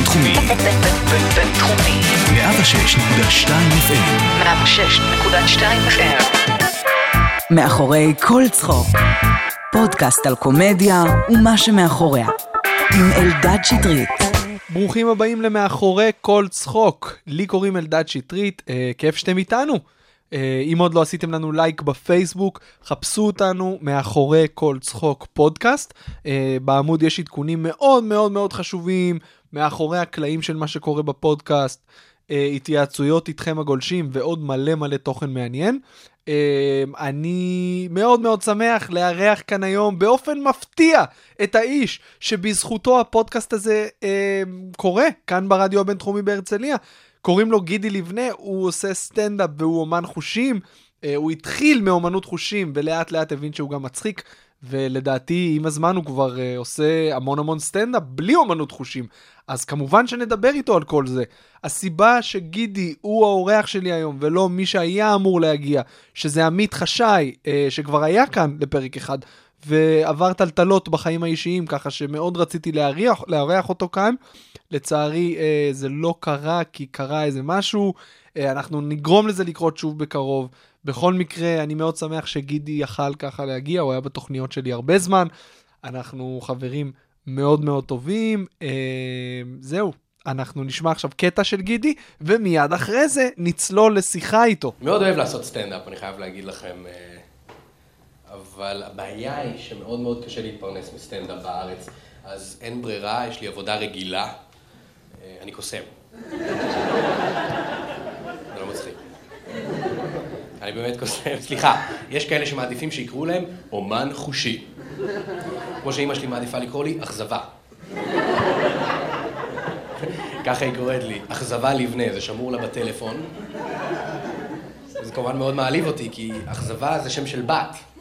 בן תחומי. בן תחומי. 106.2 FM. מאחורי כל צחוק. פודקאסט על קומדיה ומה שמאחוריה. עם אלדד שטרית. ברוכים הבאים למאחורי כל צחוק. לי קוראים אלדד שטרית, כיף שאתם איתנו. אם עוד לא עשיתם לנו לייק בפייסבוק, חפשו אותנו מאחורי כל צחוק פודקאסט. בעמוד יש עדכונים מאוד מאוד מאוד חשובים, מאחורי הקלעים של מה שקורה בפודקאסט, התייעצויות איתכם הגולשים ועוד מלא מלא תוכן מעניין. אני מאוד מאוד שמח לארח כאן היום באופן מפתיע את האיש שבזכותו הפודקאסט הזה קורה כאן ברדיו הבינתחומי בהרצליה. קוראים לו גידי ליבנה, הוא עושה סטנדאפ והוא אומן חושים, הוא התחיל מאומנות חושים ולאט לאט הבין שהוא גם מצחיק, ולדעתי עם הזמן הוא כבר עושה המון המון סטנדאפ בלי אומנות חושים, אז כמובן שנדבר איתו על כל זה. הסיבה שגידי הוא האורח שלי היום ולא מי שהיה אמור להגיע, שזה עמית חשאי שכבר היה כאן לפרק אחד ועבר טלטלות בחיים האישיים, ככה שמאוד רציתי להריח אותו כאן. לצערי זה לא קרה, כי קרה איזה משהו, אנחנו נגרום לזה לקרות שוב בקרוב. בכל מקרה, אני מאוד שמח שגידי יכל ככה להגיע, הוא היה בתוכניות שלי הרבה זמן, אנחנו חברים מאוד מאוד טובים. זהו, אנחנו נשמע עכשיו קטע של גידי, ומיד אחרי זה נצלול לשיחה איתו. מאוד אוהב לעשות סטנדאפ, אני חייב להגיד לכם, אבל הבעיה היא שמאוד מאוד קשה להתפרנס מסטנדאפ בארץ, אז אין ברירה, יש לי עבודה רגילה, אני קוסם. זה לא מצחיק. אני באמת קוסם, סליחה, יש כאלה שמעדיפים שיקראו להם אומן חושי. כמו שאמא שלי מעדיפה לקרוא לי, אכזבה. ככה היא קוראת לי, אכזבה לבנה, זה שמור לה בטלפון. זה כמובן מאוד מעליב אותי, כי אכזבה זה שם של בת.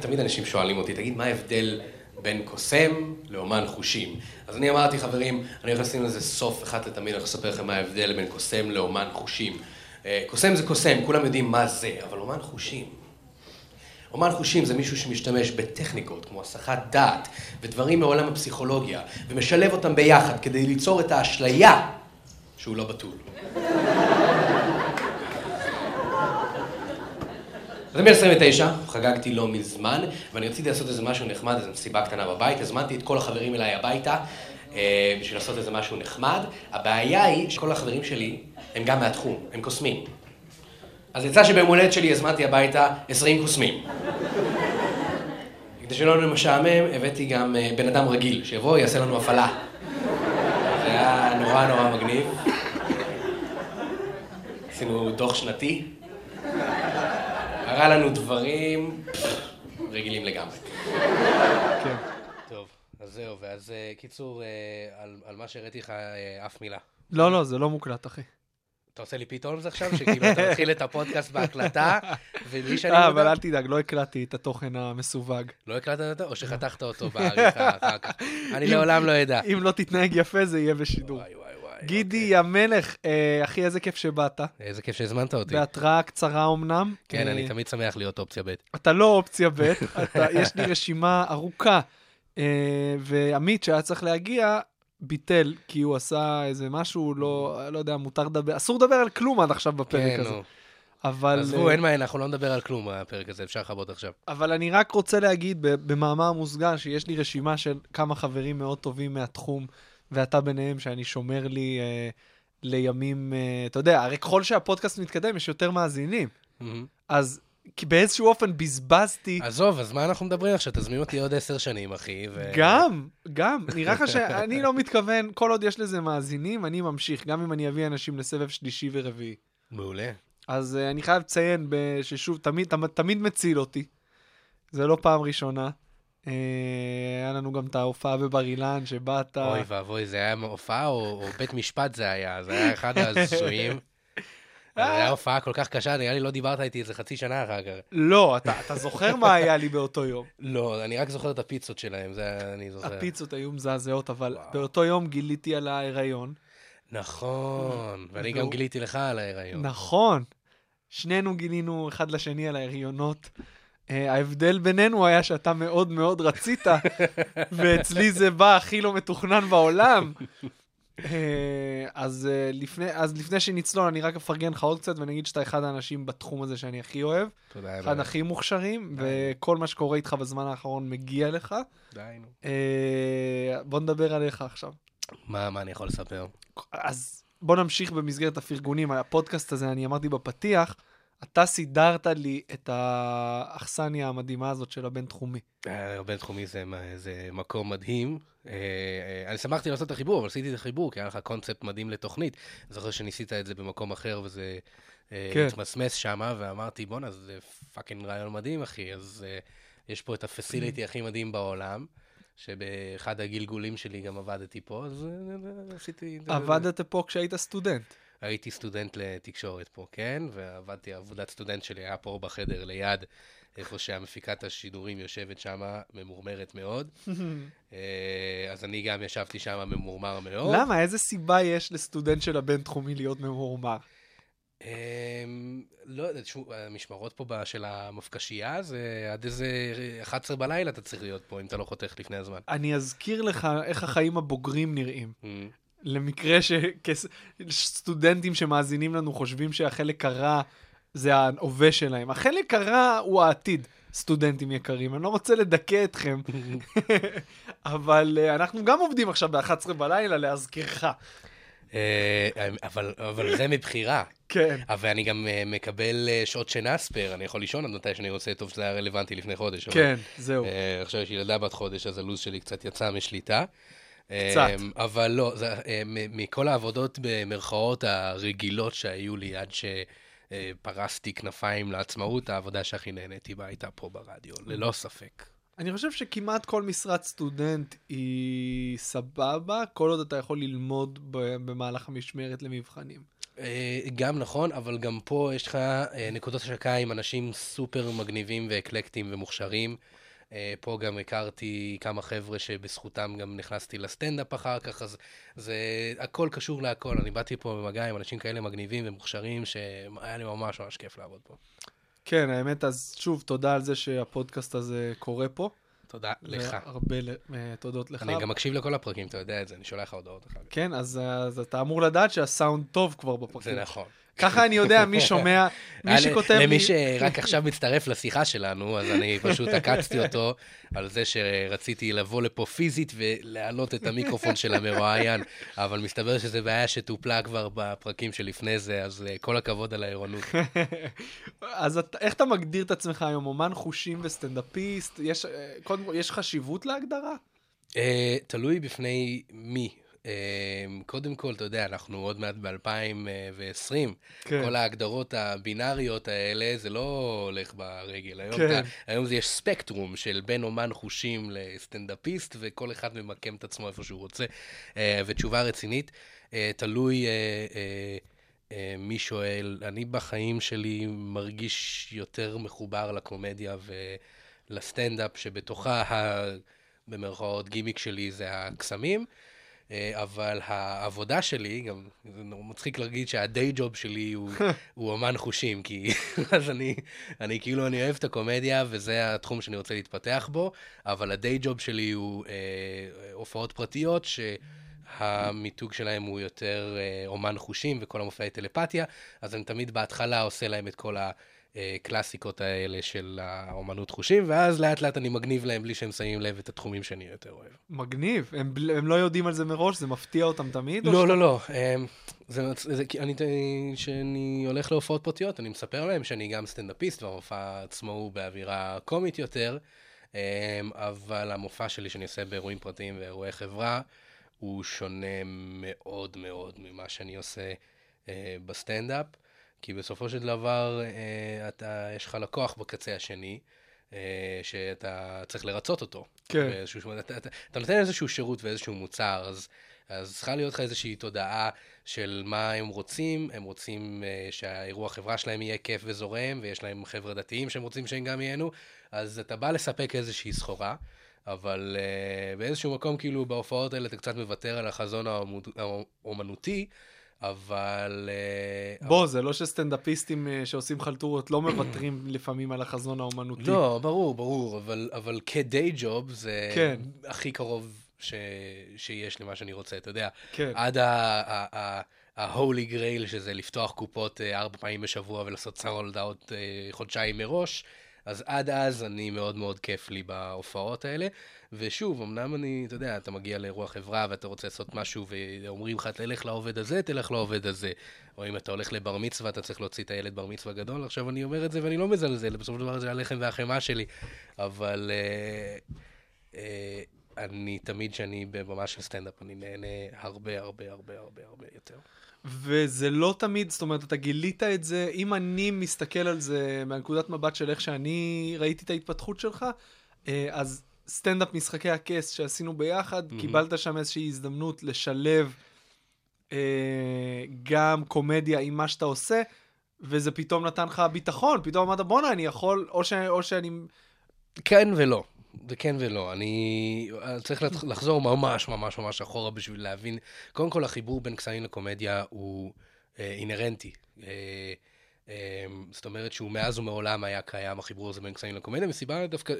תמיד אנשים שואלים אותי, תגיד מה ההבדל בין קוסם לאומן חושים? אז אני אמרתי, חברים, אני הולך לשים לזה סוף אחת לתמיד, אני הולך לספר לכם מה ההבדל בין קוסם לאומן חושים. קוסם זה קוסם, כולם יודעים מה זה, אבל אומן חושים. אומן חושים זה מישהו שמשתמש בטכניקות כמו הסחת דעת ודברים מעולם הפסיכולוגיה, ומשלב אותם ביחד כדי ליצור את האשליה שהוא לא בתול. אז אני 29, חגגתי לא מזמן, ואני רציתי לעשות איזה משהו נחמד, איזו מסיבה קטנה בבית, הזמנתי את כל החברים אליי הביתה בשביל לעשות איזה משהו נחמד. הבעיה היא שכל החברים שלי הם גם מהתחום, הם קוסמים. אז יצא שבמולדת שלי הזמנתי הביתה 20 קוסמים. כדי שלא נמשעמם, הבאתי גם בן אדם רגיל, שיבוא, יעשה לנו הפעלה. זה היה נורא נורא מגניב. עשינו דוח שנתי. הראה לנו דברים רגילים לגמרי. כן. טוב, אז זהו, ואז קיצור, על מה שהראיתי לך אף מילה. לא, לא, זה לא מוקלט, אחי. אתה עושה לי פתאום זה עכשיו, שכאילו אתה מתחיל את הפודקאסט בהקלטה, ובלי שאני יודע... אבל אל תדאג, לא הקלטתי את התוכן המסווג. לא הקלטת אותו? או שחתכת אותו בעריכה אחר כך. אני לעולם לא יודע. אם לא תתנהג יפה, זה יהיה בשידור. גידי, המלך, אחי, איזה כיף שבאת. איזה כיף שהזמנת אותי. בהתראה קצרה אמנם. כן, אני תמיד שמח להיות אופציה ב'. אתה לא אופציה ב', יש לי רשימה ארוכה, ועמית שהיה צריך להגיע, ביטל, כי הוא עשה איזה משהו, לא יודע, מותר לדבר, אסור לדבר על כלום עד עכשיו בפרק הזה. אבל... עזבו, אין מה, אנחנו לא נדבר על כלום בפרק הזה, אפשר לחבות עכשיו. אבל אני רק רוצה להגיד, במאמר מוסגר, שיש לי רשימה של כמה חברים מאוד טובים מהתחום, ואתה ביניהם, שאני שומר לי לימים, אתה יודע, הרי ככל שהפודקאסט מתקדם, יש יותר מאזינים. אז באיזשהו אופן בזבזתי... עזוב, אז מה אנחנו מדברים עכשיו? תזמין אותי עוד 10 שנים, אחי. גם. נראה לך שאני לא מתכוון, כל עוד יש לזה מאזינים, אני ממשיך, גם אם אני אביא אנשים לסבב שלישי ורביעי. מעולה. אז אני חייב לציין ששוב, תמיד מציל אותי. זה לא פעם ראשונה. היה לנו גם את ההופעה בברילן שבאת... אוי ואבוי, זה היה הופעה או בית משפט זה היה? זה היה אחד הזויים. זה היה הופעה כל כך קשה, נראה לי לא דיברת איתי איזה חצי שנה אחר כך. לא, אתה זוכר מה היה לי באותו יום? לא, אני רק זוכר את הפיצות שלהם, זה אני זוכר. הפיצות היו מזעזעות, אבל באותו יום גיליתי על ההיריון. נכון, ואני גם גיליתי לך על ההיריון. נכון, שנינו גילינו אחד לשני על ההיריונות. ההבדל בינינו היה שאתה מאוד מאוד רצית, ואצלי זה בא הכי לא מתוכנן בעולם. אז לפני שנצלול, אני רק אפרגן לך עוד קצת, ונגיד שאתה אחד האנשים בתחום הזה שאני הכי אוהב. תודה. אחד הכי מוכשרים, וכל מה שקורה איתך בזמן האחרון מגיע לך. דיינו. בוא נדבר עליך עכשיו. מה אני יכול לספר? אז בוא נמשיך במסגרת הפרגונים. הפודקאסט הזה, אני אמרתי בפתיח, אתה סידרת לי את האכסניה המדהימה הזאת של הבן תחומי. הבן תחומי זה מקום מדהים. אני שמחתי לעשות את החיבור, אבל עשיתי את החיבור, כי היה לך קונספט מדהים לתוכנית. אני זוכר שניסית את זה במקום אחר, וזה התמסמס שמה, ואמרתי, בונה, זה פאקינג רעיון מדהים, אחי. אז יש פה את הפסיליטי הכי מדהים בעולם, שבאחד הגלגולים שלי גם עבדתי פה, אז עשיתי... עבדת פה כשהיית סטודנט. הייתי סטודנט לתקשורת פה, כן, ועבדתי, עבודת סטודנט שלי היה פה בחדר ליד, איפה שהמפיקת השידורים יושבת שם ממורמרת מאוד. אז אני גם ישבתי שם ממורמר מאוד. למה? איזה סיבה יש לסטודנט של הבן תחומי להיות ממורמר? לא יודעת, המשמרות פה של המפקשייה, זה עד איזה 11 בלילה אתה צריך להיות פה, אם אתה לא חותך לפני הזמן. אני אזכיר לך איך החיים הבוגרים נראים. למקרה שסטודנטים שמאזינים לנו חושבים שהחלק הרע זה ההווה שלהם. החלק הרע הוא העתיד, סטודנטים יקרים. אני לא רוצה לדכא אתכם, אבל אנחנו גם עובדים עכשיו ב-11 בלילה להזכירך. אבל זה מבחירה. כן. אבל אני גם מקבל שעות שינה ספייר, אני יכול לישון עד מתי שאני רוצה, טוב שזה היה רלוונטי לפני חודש. כן, זהו. עכשיו יש ילדה בת חודש, אז הלו"ז שלי קצת יצא משליטה. קצת. אבל לא, זה, מכל העבודות במרכאות הרגילות שהיו לי עד שפרסתי כנפיים לעצמאות, העבודה שהכי נהניתי בה הייתה פה ברדיו, ללא ספק. אני חושב שכמעט כל משרת סטודנט היא סבבה, כל עוד אתה יכול ללמוד במהלך המשמרת למבחנים. גם נכון, אבל גם פה יש לך נקודות השקה עם אנשים סופר מגניבים ואקלקטיים ומוכשרים. פה גם הכרתי כמה חבר'ה שבזכותם גם נכנסתי לסטנדאפ אחר כך, אז זה הכל קשור להכל. אני באתי פה במגע עם אנשים כאלה מגניבים ומוכשרים, שהיה לי ממש ממש כיף לעבוד פה. כן, האמת, אז שוב, תודה על זה שהפודקאסט הזה קורה פה. תודה לך. הרבה תודות לך. אני גם מקשיב לכל הפרקים, אתה יודע את זה, אני שולח הודעות אחר כך. כן, אז אתה אמור לדעת שהסאונד טוב כבר בפרקים. זה נכון. ככה אני יודע מי שומע, מי שכותב... למי שרק עכשיו מצטרף לשיחה שלנו, אז אני פשוט עקצתי אותו על זה שרציתי לבוא לפה פיזית ולהעלות את המיקרופון של המרואיין, אבל מסתבר שזה בעיה שטופלה כבר בפרקים שלפני זה, אז כל הכבוד על העירונות. אז איך אתה מגדיר את עצמך היום? אומן חושים וסטנדאפיסט? יש חשיבות להגדרה? תלוי בפני מי. קודם כל, אתה יודע, אנחנו עוד מעט ב-2020, כל ההגדרות הבינאריות האלה, זה לא הולך ברגל. היום יש ספקטרום של בין אומן חושים לסטנדאפיסט, וכל אחד ממקם את עצמו איפה שהוא רוצה. ותשובה רצינית, תלוי מי שואל. אני בחיים שלי מרגיש יותר מחובר לקומדיה ולסטנדאפ, שבתוכה, במרכאות, גימיק שלי זה הקסמים. אבל העבודה שלי, גם זה מצחיק להגיד שהדיי ג'וב שלי הוא אמן חושים, כי אז אני כאילו אני אוהב את הקומדיה, וזה התחום שאני רוצה להתפתח בו, אבל הדיי ג'וב שלי הוא הופעות פרטיות, שהמיתוג שלהם הוא יותר אמן חושים, וכל המופעי טלפתיה, אז אני תמיד בהתחלה עושה להם את כל הקלאסיקות האלה של האומנות חושים, ואז לאט לאט אני מגניב להם בלי שהם שמים לב את התחומים שאני יותר אוהב. מגניב? הם לא יודעים על זה מראש? זה מפתיע אותם תמיד? לא. כשאני הולך להופעות פרטיות, אני מספר להם שאני גם סטנדאפיסט, והמופע עצמו הוא באווירה קומית יותר, אבל המופע שלי שאני עושה באירועים פרטיים ואירועי חברה, הוא שונה מאוד מאוד ממה שאני עושה בסטנדאפ, כי בסופו של דבר יש לך לקוח בקצה השני, שאתה צריך לרצות אותו. כן. אתה נותן איזשהו שירות ואיזשהו מוצר, אז צריכה להיות לך איזושהי תודעה של מה הם רוצים. הם רוצים שהאירוע החברה שלהם יהיה כיף וזורם, ויש להם חבר'ה דתיים שהם רוצים שהם גם ייהנו, אז אתה בא לספק איזושהי סחורה, אבל באיזשהו מקום, כאילו בהופעות האלה אתה קצת מוותר על החזון האומנותי, אבל... בוא, זה לא שסטנדאפיסטים שעושים חלטורות לא מבטרים לפעמים על החזון האומנותי. לא, ברור, ברור, אבל כדי ג'וב זה הכי קרוב שיש למה שאני רוצה, אתה יודע. עד ה-Holy Grail, שזה לפתוח קופות 4 פעמים בשבוע ולעשות סולד אאוט 1 חודשיים מראש, אז עד אז אני מאוד מאוד כיף לי בהופעות האלה, ושוב, אמנם אני, אתה יודע, אתה מגיע לאירוע חברה ואתה רוצה לעשות משהו, ואומרים לך, תלך לעובד הזה, תלך לעובד הזה. או אם אתה הולך לבר מצווה, אתה צריך להוציא את הילד בר מצווה גדול, עכשיו אני אומר את זה ואני לא מזלזל, בסופו של דבר זה הלחם והחמה שלי, אבל אני תמיד שאני ממש בסטנדאפ, אני נהנה הרבה הרבה הרבה הרבה הרבה יותר. וזה לא תמיד, זאת אומרת, אתה גילית את זה, אם אני מסתכל על זה מהנקודת מבט של איך שאני ראיתי את ההתפתחות שלך, אז סטנדאפ משחקי הכס שעשינו ביחד, קיבלת שם איזושהי הזדמנות לשלב גם קומדיה עם מה שאתה עושה, וזה פתאום נתן לך ביטחון, פתאום אמרת, בונה, אני יכול, או שאני... כן ולא. זה כן ולא, אני צריך לחזור ממש ממש ממש אחורה בשביל להבין, קודם כל החיבור בין קסמים לקומדיה הוא אינרנטי, זאת אומרת שהוא מאז ומעולם היה קיים החיבור הזה בין קסמים לקומדיה, מסיבה דווקא,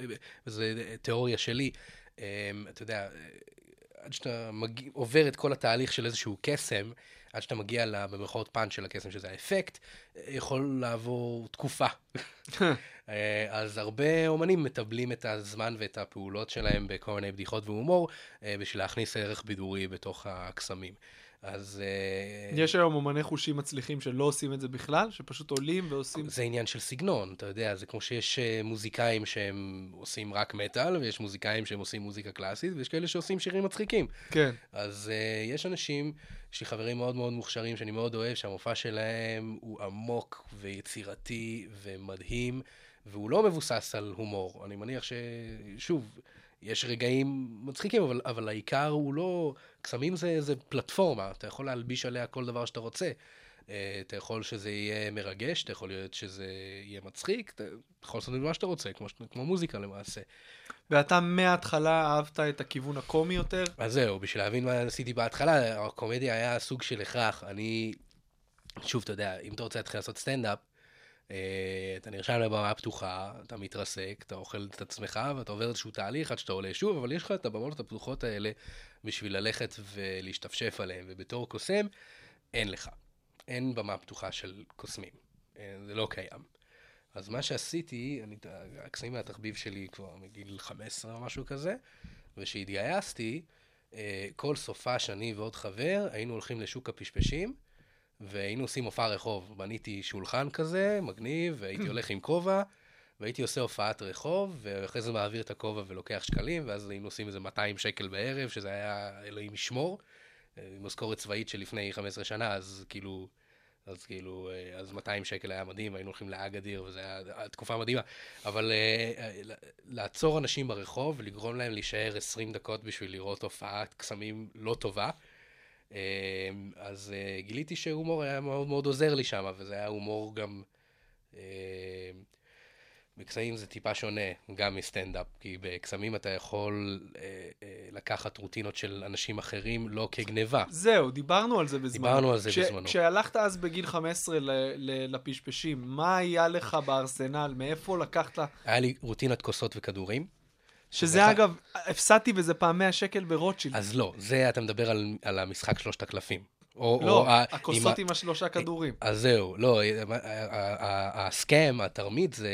וזו תיאוריה שלי, אתה יודע, עד שאתה עובר את כל התהליך של איזשהו קסם, עד שאתה מגיע במרכאות פאנץ' של הקסם, שזה האפקט, יכול לעבור תקופה. אז הרבה אומנים מטבלים את הזמן ואת הפעולות שלהם בכל מיני בדיחות והומור, בשביל להכניס ערך בידורי בתוך הקסמים. אז... יש היום אומני חושים מצליחים שלא עושים את זה בכלל, שפשוט עולים ועושים... זה עניין של סגנון, אתה יודע, זה כמו שיש מוזיקאים שהם עושים רק מטל, ויש מוזיקאים שהם עושים מוזיקה קלאסית, ויש כאלה שעושים שירים מצחיקים. כן. אז יש אנשים, יש לי חברים מאוד מאוד מוכשרים, שאני מאוד אוהב, שהמופע שלהם הוא עמוק ויצירתי ומדהים, והוא לא מבוסס על הומור. אני מניח ששוב... יש רגעים מצחיקים, אבל העיקר הוא לא... קסמים זה פלטפורמה, אתה יכול להלביש עליה כל דבר שאתה רוצה. אתה יכול שזה יהיה מרגש, אתה יכול להיות שזה יהיה מצחיק, אתה יכול לעשות מה שאתה רוצה, כמו מוזיקה למעשה. ואתה מההתחלה אהבת את הכיוון הקומי יותר? אז זהו, בשביל להבין מה עשיתי בהתחלה, הקומדיה היה סוג של הכרח. אני, שוב, אתה יודע, אם אתה רוצה להתחיל לעשות סטנדאפ, אתה נרשם לבמה פתוחה, אתה מתרסק, אתה אוכל את עצמך ואתה עובר איזשהו תהליך עד שאתה עולה שוב, אבל יש לך את הבמות הפתוחות האלה בשביל ללכת ולהשתפשף עליהן, ובתור קוסם אין לך, אין במה פתוחה של קוסמים, זה לא קיים. אז מה שעשיתי, הקסמים והתחביב שלי כבר מגיל 15 או משהו כזה, ושהתגייסתי, כל סופה שאני ועוד חבר היינו הולכים לשוק הפשפשים, והיינו עושים הופעה רחוב, בניתי שולחן כזה, מגניב, והייתי הולך עם כובע, והייתי עושה הופעת רחוב, ואחרי זה מעביר את הכובע ולוקח שקלים, ואז היינו עושים איזה 200 שקל בערב, שזה היה אלוהים ישמור, משכורת צבאית שלפני 15 שנה, אז 200 שקל היה מדהים, היינו הולכים לאגדיר, וזו הייתה תקופה מדהימה, אבל לעצור אנשים ברחוב, ולגרום להם להישאר 20 דקות בשביל לראות הופעת קסמים לא טובה, אז גיליתי שהומור היה מאוד מאוד עוזר לי שם, וזה היה הומור גם, בקסמים זה טיפה שונה, גם מסטנדאפ, כי בקסמים אתה יכול לקחת רוטינות של אנשים אחרים, לא כגניבה. זהו, דיברנו על זה בזמנו. כשהלכת אז בגיל 15 לפשפשים, מה היה לך בארסנל? מאיפה לקחת? היה לי רוטינת כוסות וכדורים. שזה אגב, הפסעתי בזה פעם 100 שקל ברוטשילד. אז לא, זה אתה מדבר על המשחק 3 הקלפים. לא, הכוסות עם 3 כדורים. אז זהו, לא, הסכם, התרמית, זה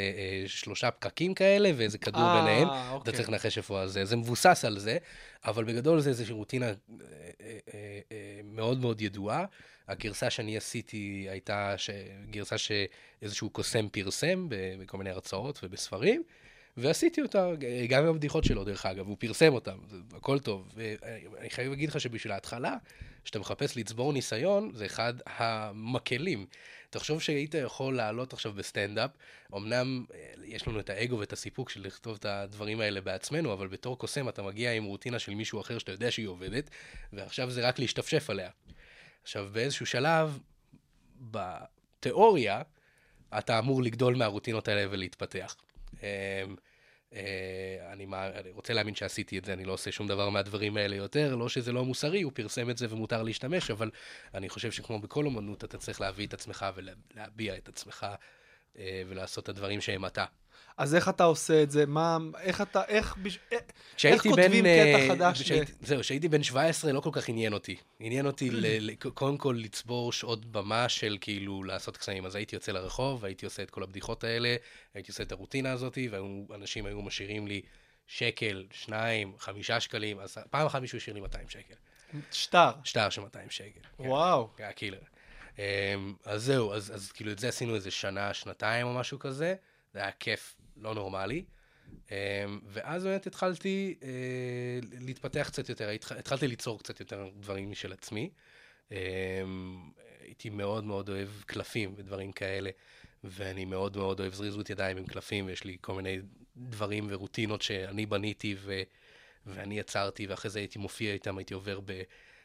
3 פקקים כאלה, ואיזה כדור ביניהם, אתה צריך לנחש איפה הזה. זה מבוסס על זה, אבל בגדול זה איזושהי רוטינה מאוד מאוד ידועה. הגרסה שאני עשיתי הייתה גרסה שאיזשהו קוסם פרסם, בכל מיני הרצאות ובספרים, ועשיתי אותה, גם עם הבדיחות שלו דרך אגב, הוא פרסם אותם, הכל טוב. ואני חייב להגיד לך שבשביל ההתחלה, שאתה מחפש לצבור ניסיון, זה אחד המקלים. תחשוב שהיית יכול לעלות עכשיו בסטנדאפ, אמנם יש לנו את האגו ואת הסיפוק של לכתוב את הדברים האלה בעצמנו, אבל בתור קוסם אתה מגיע עם רוטינה של מישהו אחר שאתה יודע שהיא עובדת, ועכשיו זה רק להשתפשף עליה. עכשיו באיזשהו שלב, בתיאוריה, אתה אמור לגדול מהרוטינות האלה ולהתפתח. אני רוצה להאמין שעשיתי את זה, אני לא עושה שום דבר מהדברים האלה יותר, לא שזה לא מוסרי, הוא פרסם את זה ומותר להשתמש, אבל אני חושב שכמו בכל אומנות, אתה צריך להביא את עצמך ולהביע את עצמך ולעשות את הדברים שהם אתה. אז איך אתה עושה את זה? מה, איך כותבים קטע חדש? זהו, שהייתי בן 17 לא כל כך עניין אותי. עניין אותי קודם כל לצבור שעות במה של כאילו לעשות קסמים. אז הייתי יוצא לרחוב, הייתי עושה את כל הבדיחות האלה, הייתי עושה את הרוטינה הזאת, ואנשים היו משאירים לי שקל, 2, 5 שקלים, אז פעם אחת מישהו השאיר לי 200 שקל. שטר של 200 שקל. וואו. כאילו. אז זהו, אז כאילו את זה עשינו איזה שנה, שנתיים או משהו כזה. זה היה כיף לא נורמלי, ואז באמת התחלתי להתפתח קצת יותר, התחלתי ליצור קצת יותר דברים משל עצמי, הייתי מאוד מאוד אוהב קלפים ודברים כאלה, ואני מאוד מאוד אוהב זריזות ידיים עם קלפים, ויש לי כל מיני דברים ורוטינות שאני בניתי ואני יצרתי, ואחרי זה הייתי מופיע איתם, הייתי עובר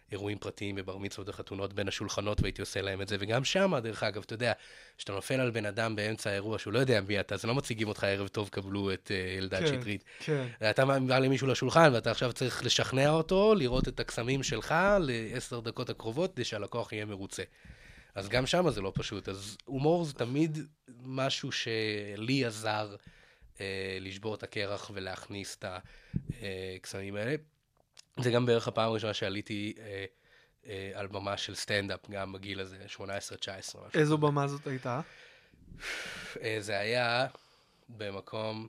באירועים פרטיים ובר מצוות וחתונות בין השולחנות, והייתי עושה להם את זה, וגם שם, דרך אגב, אתה יודע, שאתה נופל על בן אדם באמצע האירוע, שהוא לא יודע מי אתה, אז לא מציגים אותך ערב טוב, קבלו את אלדד שטרית. אתה מעלה למישהו לשולחן, ואתה עכשיו צריך לשכנע אותו, לראות את הקסמים שלך ל-10 דקות הקרובות, כדי שהלקוח יהיה מרוצה. אז גם שם זה לא פשוט. אז הומור זה תמיד משהו שלי עזר לשבור את הקרח ולהכניס את הקסמים האלה. זה גם בערך הפעם הראשונה שעליתי על במה של סטנדאפ, גם בגיל הזה, 18-19. איזו במה זאת הייתה? זה היה במקום...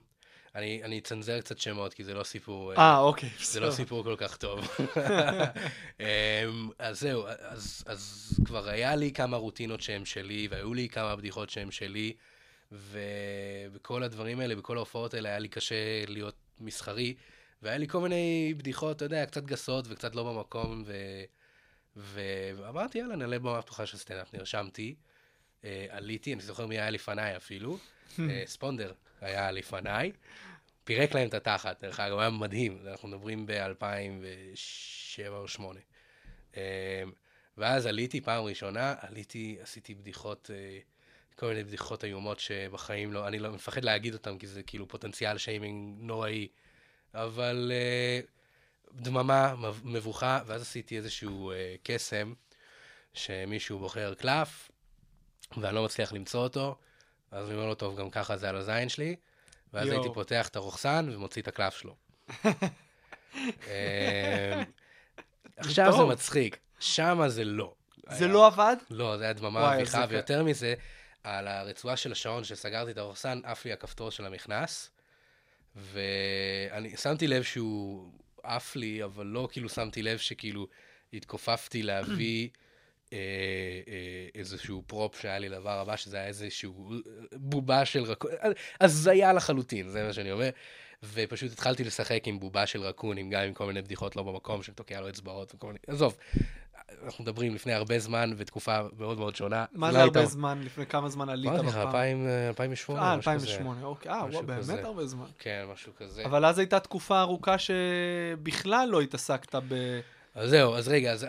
אני אצנזר קצת שמות, כי זה לא סיפור... אוקיי. זה לא סיפור כל כך טוב. אז זהו, אז כבר היה לי כמה רוטינות שהם שלי, והיו לי כמה בדיחות שהם שלי, ובכל הדברים האלה, בכל ההופעות האלה, היה לי קשה להיות מסחרי, והיה לי כל מיני בדיחות, אתה יודע, קצת גסות וקצת לא במקום, ואמרתי, יאללה, נעלה במה פתוחה של סטנדאפ. נרשמתי, עליתי, אני זוכר מי היה לפניי אפילו, ספונדר היה לפניי, פירק להם את התחת, דרך אגב, היה מדהים, אנחנו מדברים ב-2007 או 2008. ואז עליתי פעם ראשונה, עשיתי בדיחות, כל מיני בדיחות איומות שבחיים לא, אני לא מפחד להגיד אותם, כי זה כאילו פוטנציאל שיימינג נוראי, אבל דממה מבוכה, ואז עשיתי איזשהו קסם שמישהו בוחר קלף, ואני לא מצליח למצוא אותו, אז אני אומר לו, טוב, גם ככה זה על הזין שלי, ואז הייתי פותח את הרוחסן ומוציא את הקלף שלו. עכשיו זה מצחיק, שמה זה לא. זה לא עבד? לא, זה היה דממה מביכה, ויותר מזה, על הרצועה של השעון שסגרתי את הרוחסן, עף לי הכפתור של המכנס, ואני שמתי לב שהוא עף לי, אבל לא כאילו שמתי לב שכאילו התכופפתי להביא איזשהו פרופ שהיה לי לדבר הבא, שזה היה איזשהו בובה של רקון, אז זה היה לחלוטין, זה מה שאני אומר, ופשוט התחלתי לשחק עם בובה של רקון, גם עם כל מיני בדיחות לא במקום, שתוקע לו אצבעות וכל מיני, עזוב, אנחנו מדברים לפני הרבה זמן ותקופה מאוד מאוד שונה. מה זה הרבה זמן? לפני כמה זמן עלית בפעם? 2008. 2008, אוקיי. באמת הרבה זמן. כן, משהו כזה. אבל אז הייתה תקופה ארוכה שבכלל לא התעסקת ב... אז זהו, אז רגע, אז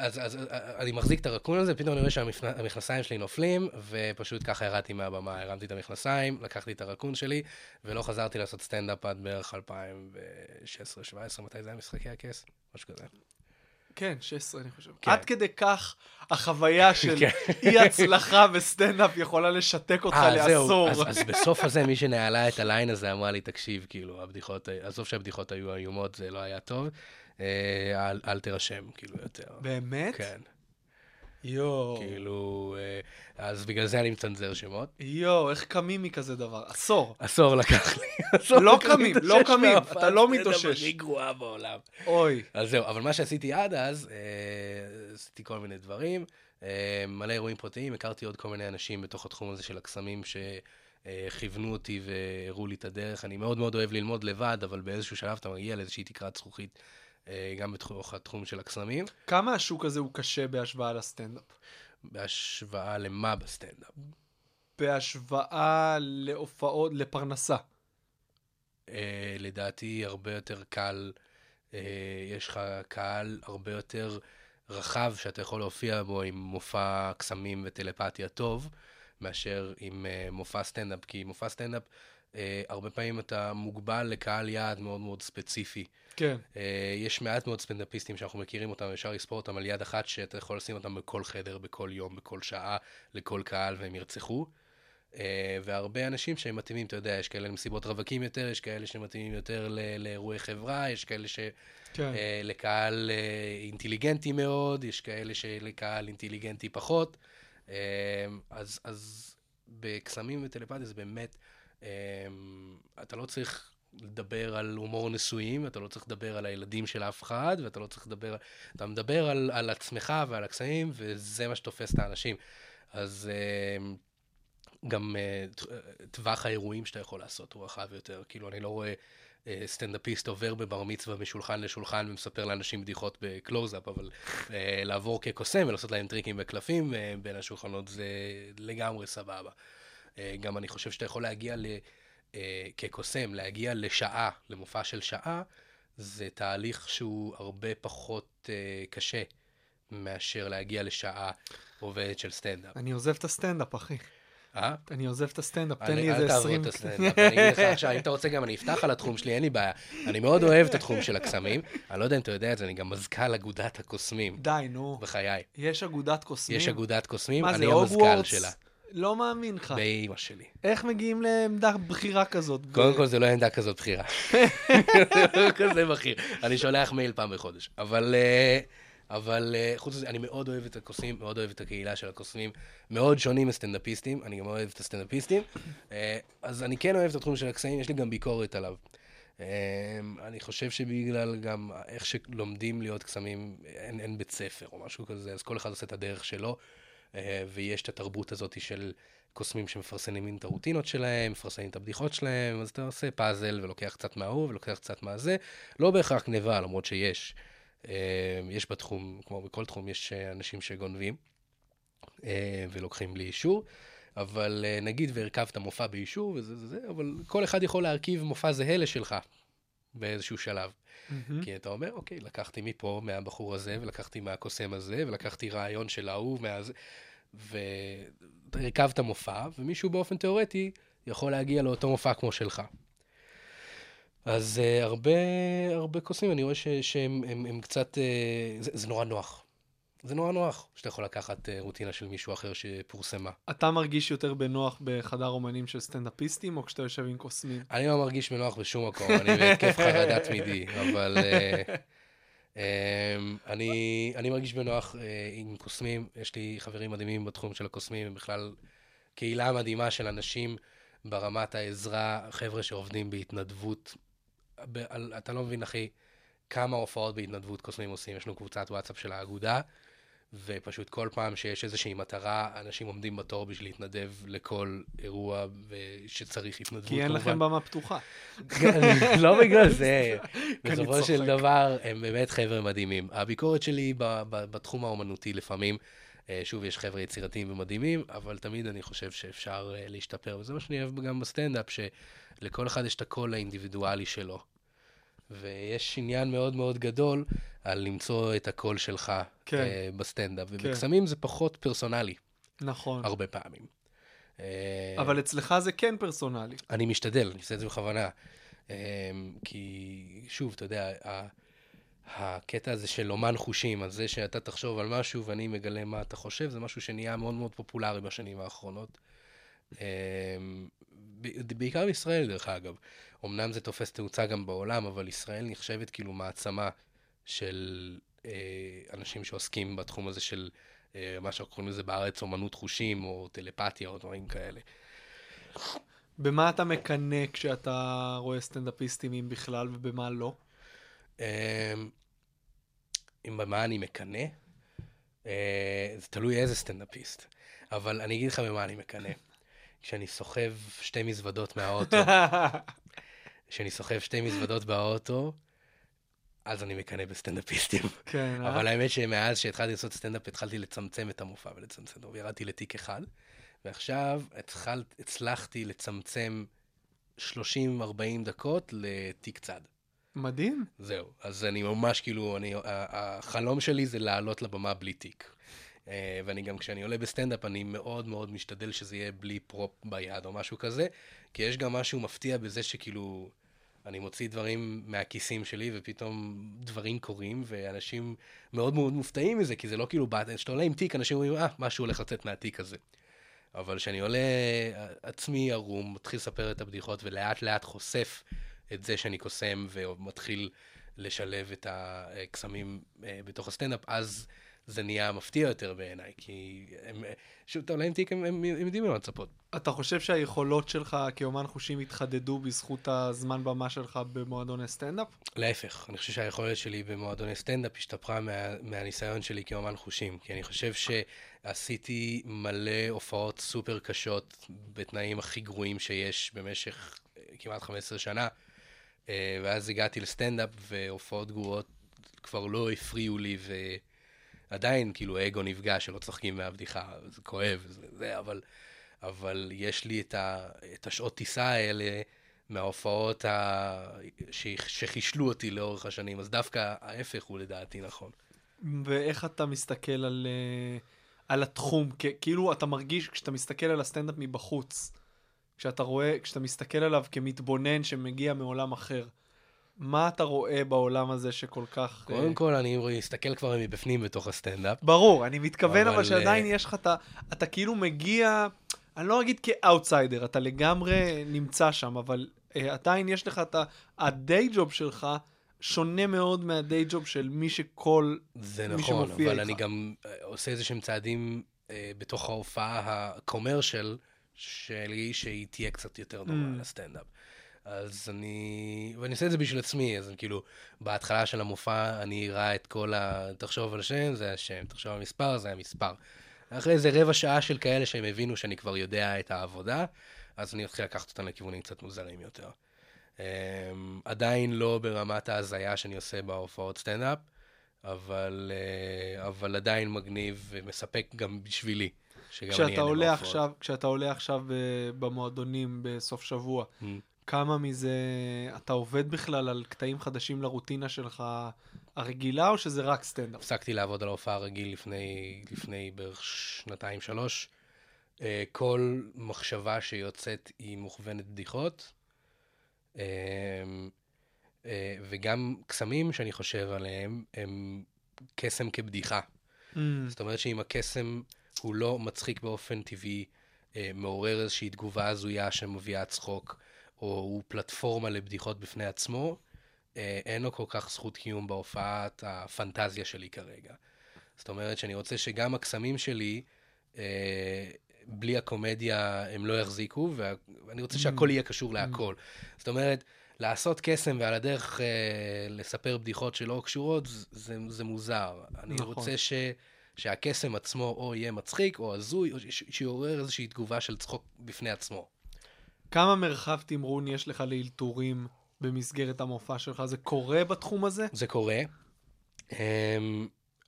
אני מחזיק את הרקון הזה, פתאום אני רואה שהמכנסיים שלי נופלים, ופשוט ככה ירדתי מהבמה, הרמתי את המכנסיים, לקחתי את הרקון שלי, ולא חזרתי לעשות סטנדאפ עד בערך 2016-2017, מתי זה היה משחקי הכס? משהו כזה. כן, 16 אני חושב. עד כדי כך החוויה של אי הצלחה בסטנדאפ יכולה לשתק אותך לעשור. אז בסוף הזה מי שנעלה את הליין הזה אמרה לי, תקשיב, כאילו, הבדיחות, עזוב שהבדיחות היו איומות, זה לא היה טוב, אל תירשם, כאילו, יותר. באמת? כן. יו. כאילו, אז בגלל זה אני מצנזר שמות. יו, איך קמים מכזה דבר? עשור. עשור לקח לי. לא קמים, אתה לא מתאושש. זה דבר נגרוע בעולם. אוי. אז זהו, אבל מה שעשיתי עד אז, עשיתי כל מיני דברים, מלא אירועים פרטיים, הכרתי עוד כל מיני אנשים בתוך התחום הזה של הקסמים שכיוונו אותי והראו לי את הדרך. אני מאוד מאוד אוהב ללמוד לבד, אבל באיזשהו שלב אתה מגיע לאיזושהי תקרת זכוכית. גם בתוך התחום של הקסמים. כמה השוק הזה הוא קשה בהשוואה לסטנדאפ? בהשוואה למה בסטנדאפ? בהשוואה להופעות, לפרנסה. לדעתי הרבה יותר קל, יש לך קהל הרבה יותר רחב שאתה יכול להופיע בו עם מופע קסמים וטלפתיה טוב, מאשר עם מופע סטנדאפ, כי מופע סטנדאפ הרבה פעמים אתה מוגבל לקהל יעד מאוד מאוד ספציפי. כן. יש מעט מאוד סטנדאפיסטים שאנחנו מכירים אותם, אפשר לספור אותם על יד אחת, שאתה יכול לשים אותם בכל חדר, בכל יום, בכל שעה, לכל קהל, והם ירצחו. והרבה אנשים שהם מתאימים, אתה יודע, יש כאלה למסיבות רווקים יותר, יש כאלה שמתאימים יותר לאירועי חברה, יש כאלה שלקהל אינטליגנטי מאוד, יש כאלה שלקהל אינטליגנטי פחות. אז בקסמים וטלפתיה זה באמת, אתה לא צריך לדבר על הומור נשואים, אתה לא צריך לדבר על הילדים של אף אחד, ואתה לא צריך לדבר, אתה מדבר על עצמך ועל הקסמים, וזה מה שתופס את האנשים. אז גם טווח האירועים שאתה יכול לעשות הוא רחב יותר. כאילו, אני לא רואה סטנדאפיסט עובר בבר מצווה משולחן לשולחן ומספר לאנשים בדיחות בקלוז-אפ, אבל לעבור כקוסם ולעשות להם טריקים בקלפים בין השולחנות זה לגמרי סבבה. גם אני חושב שאתה יכול להגיע כקוסם, להגיע לשעה, למופע של שעה, זה תהליך שהוא הרבה פחות קשה מאשר להגיע לשעה עובדת של סטנדאפ. אני עוזב את הסטנדאפ, אחי. אני עוזב את הסטנדאפ, תן לי איזה 20. אל תעבור את הסטנדאפ, אני אגיד לך עכשיו, אם אתה רוצה גם אני אפתח על התחום שלי, אין לי בעיה. אני מאוד אוהב את התחום של הקסמים, אני לא יודע אם אתה יודע את זה, אני גם מזכ"ל אגודת הקוסמים. די, נו. בחיי. יש אגודת קוסמים? יש אגודת קוסמים, אני המזכ"ל שלה. לא מאמין לך. באמא שלי. איך מגיעים לעמדה בחירה כזאת? קודם כל זה לא עמדה כזאת בחירה. כזה בכיר. אני שולח מייל פעם בחודש. אבל חוץ לזה, אני מאוד אוהב את הקוסמים, מאוד אוהב את הקהילה של הקוסמים, מאוד שונים הסטנדאפיסטים, אני גם אוהב את הסטנדאפיסטים, אז אני כן אוהב את התחום של הקסמים, יש לי גם ביקורת עליו. אני חושב שבגלל גם איך שלומדים להיות קסמים, אין בית ספר או משהו כזה, אז כל אחד עושה את הדרך שלו, ויש את התרבות הזאת של קוסמים שמפרסמים את הרוטינות שלהם, מפרסמים את הבדיחות שלהם, אז אתה עושה פאזל ולוקח קצת מההוא ולוקח קצת מהזה, לא בהכרח גניבה, למרות שיש. יש בתחום, כמו בכל תחום, יש אנשים שגונבים ולוקחים בלי אישור, אבל נגיד והרכבת מופע באישור וזה זה זה, אבל כל אחד יכול להרכיב מופע זהה לשלך באיזשהו שלב. כי אתה אומר, אוקיי, לקחתי מפה מהבחור הזה, ולקחתי מהקוסם הזה, ולקחתי רעיון של האהוב מהזה, והרכבת מופע, ומישהו באופן תיאורטי יכול להגיע לאותו מופע כמו שלך. אז הרבה קוסמים, אני רואה שהם קצת, זה נורא נוח. זה נורא נוח שאתה יכול לקחת רוטינה של מישהו אחר שפורסמה. אתה מרגיש יותר בנוח בחדר אומנים של סטנדאפיסטים, או כשאתה יושב עם קוסמים? אני לא מרגיש בנוח בשום מקום, אני בהתקף חרדה תמידי, אבל אני מרגיש בנוח עם קוסמים. יש לי חברים מדהימים בתחום של הקוסמים, הם בכלל קהילה מדהימה של אנשים ברמת העזרה, חבר'ה שעובדים בהתנדבות. אתה לא מבין, אחי, כמה הופעות בהתנדבות קוסמים עושים. יש לנו קבוצת וואטסאפ של האגודה, ופשוט כל פעם שיש איזושהי מטרה, אנשים עומדים בתור בשביל להתנדב לכל אירוע שצריך התנדבות. כי אין לכם במה פתוחה. לא בגלל זה. בסופו של דבר, הם באמת חבר'ה מדהימים. הביקורת שלי בתחום האומנותי לפעמים, שוב, יש חבר'ה יצירתיים ומדהימים, אבל תמיד אני חושב שאפשר להשתפר, וזה מה שאני אוהב גם בסטנדאפ, שלכל אחד יש את הקול האינדיבידואלי שלו. ויש עניין מאוד מאוד גדול על למצוא את הקול שלך בסטנדאפ, ובקסמים זה פחות פרסונלי. נכון. הרבה פעמים. אבל אצלך זה כן פרסונלי. אני משתדל, אני עושה את זה בכוונה. כי, שוב, אתה יודע, הקטע הזה של אומן חושים, על זה שאתה תחשוב על משהו ואני מגלה מה אתה חושב, זה משהו שנהיה מאוד מאוד פופולרי בשנים האחרונות. בעיקר בישראל, דרך אגב. אמנם זה תופס תאוצה גם בעולם, אבל ישראל נחשבת כאילו מעצמה של אנשים שעוסקים בתחום הזה של מה שאנחנו קוראים לזה בארץ, אומנות חושים או טלפתיה או דברים כאלה. במה אתה מקנה כשאתה רואה סטנדאפיסטים, אם בכלל, ובמה לא? אם במה אני מקנה, זה תלוי איזה סטנדאפיסט, אבל אני אגיד לך במה אני מקנה. כשאני סוחב שתי מזוודות מהאוטו, אז אני מקנה בסטנדאפיסטים. אבל האמת שמאז שהתחלתי לעשות סטנדאפ, התחלתי לצמצם את המופע ולצמצם, וירדתי לתיק אחד, ועכשיו הצלחתי לצמצם 30-40 דקות לתיק צד. מדהים. זהו, אז אני ממש כאילו, החלום שלי זה לעלות לבמה בלי תיק. ואני גם כשאני עולה בסטנדאפ, אני מאוד מאוד משתדל שזה יהיה בלי פרופ ביד או משהו כזה, כי יש גם משהו מפתיע בזה שכאילו אני מוציא דברים מהכיסים שלי, ופתאום דברים קורים, ואנשים מאוד מאוד מופתעים מזה, כי זה לא כאילו, כשאתה עולה עם תיק, אנשים אומרים, משהו הולך לצאת מהתיק הזה. אבל כשאני עולה עצמי ערום, מתחיל לספר את הבדיחות, ולאט לאט חושף את זה שאני קוסם, ומתחיל לשלב את הקסמים בתוך הסטנדאפ, אז זה נהיה מפתיע יותר בעיניי, כי אתה עולה עם תיק, הם יודעים מה לצפות. אתה חושב שהיכולות שלך כאומן חושים התחדדו בזכות הזמן במה שלך במועדון הסטנדאפ? להפך, אני חושב שהיכולת שלי במועדון הסטנדאפ השתפרה מהניסיון שלי כאומן חושים, כי אני חושב שעשיתי מלא הופעות סופר קשות בתנאים הכי גרועים שיש במשך כמעט 15 שנה, ואז הגעתי לסטנדאפ והופעות גרועות כבר לא הפריעו לי עדיין, כאילו, אגו נפגע שלא צחקים מהבדיחה, זה כואב, זה, אבל יש לי את השעות טיסה האלה מההופעות שחישלו אותי לאורך השנים, אז דווקא ההפך הוא לדעתי נכון. ואיך אתה מסתכל על התחום? כאילו, אתה מרגיש כשאתה מסתכל על הסטנדאפ מבחוץ, כשאתה מסתכל עליו כמתבונן שמגיע מעולם אחר, מה אתה רואה בעולם הזה שכל כך... קודם כל, אני אסתכל כבר מבפנים בתוך הסטנדאפ. ברור, אני מתכוון, אבל שעדיין יש לך, אתה כאילו מגיע, אני לא אגיד כאוטסיידר, אתה לגמרי נמצא שם, אבל עדיין יש לך, הדיי ג'וב שלך שונה מאוד מהדיי ג'וב של מי שמופיע איתך. זה נכון, אבל אני גם עושה איזה שהם צעדים בתוך ההופעה הקומרשל שלי, שהיא תהיה קצת יותר דומה לסטנדאפ. אז ואני עושה את זה בשביל עצמי, אז כאילו, בהתחלה של המופע אני אראה את כל תחשוב על שם, זה השם, תחשוב על מספר, זה המספר. אחרי זה רבע שעה של כאלה שהם הבינו שאני כבר יודע את העבודה, אז אני אתחיל לקחת אותם לכיוונים קצת מוזרים יותר. עדיין לא ברמת ההזיה שאני עושה בהופעות סטנדאפ, אבל עדיין מגניב ומספק גם בשבילי. כשאתה עולה עכשיו במועדונים בסוף שבוע, כמה מזה, אתה עובד בכלל על קטעים חדשים לרוטינה שלך הרגילה, או שזה רק סטנדאפ? הפסקתי לעבוד על ההופעה הרגיל לפני בערך 2-3. כל מחשבה שיוצאת היא מוכוונת בדיחות, וגם קסמים שאני חושב עליהם, הם קסם כבדיחה. זאת אומרת שאם הקסם הוא לא מצחיק באופן טבעי, מעורר איזושהי תגובה הזויה שמביאה צחוק, או הוא פלטפורמה לבדיחות בפני עצמו, אין לו כל כך זכות קיום בהופעת הפנטזיה שלי כרגע. זאת אומרת שאני רוצה שגם הקסמים שלי, בלי הקומדיה הם לא יחזיקו, ואני רוצה שהכל יהיה קשור להכל. זאת אומרת, לעשות קסם ועל הדרך לספר בדיחות שלא קשורות, זה מוזר. אני רוצה שהקסם עצמו או יהיה מצחיק, או הזוי, או שיעורר איזושהי תגובה של צחוק בפני עצמו. כמה מרחב תמרון יש לך לאלתורים במסגרת המופע שלך? זה קורה בתחום הזה? זה קורה.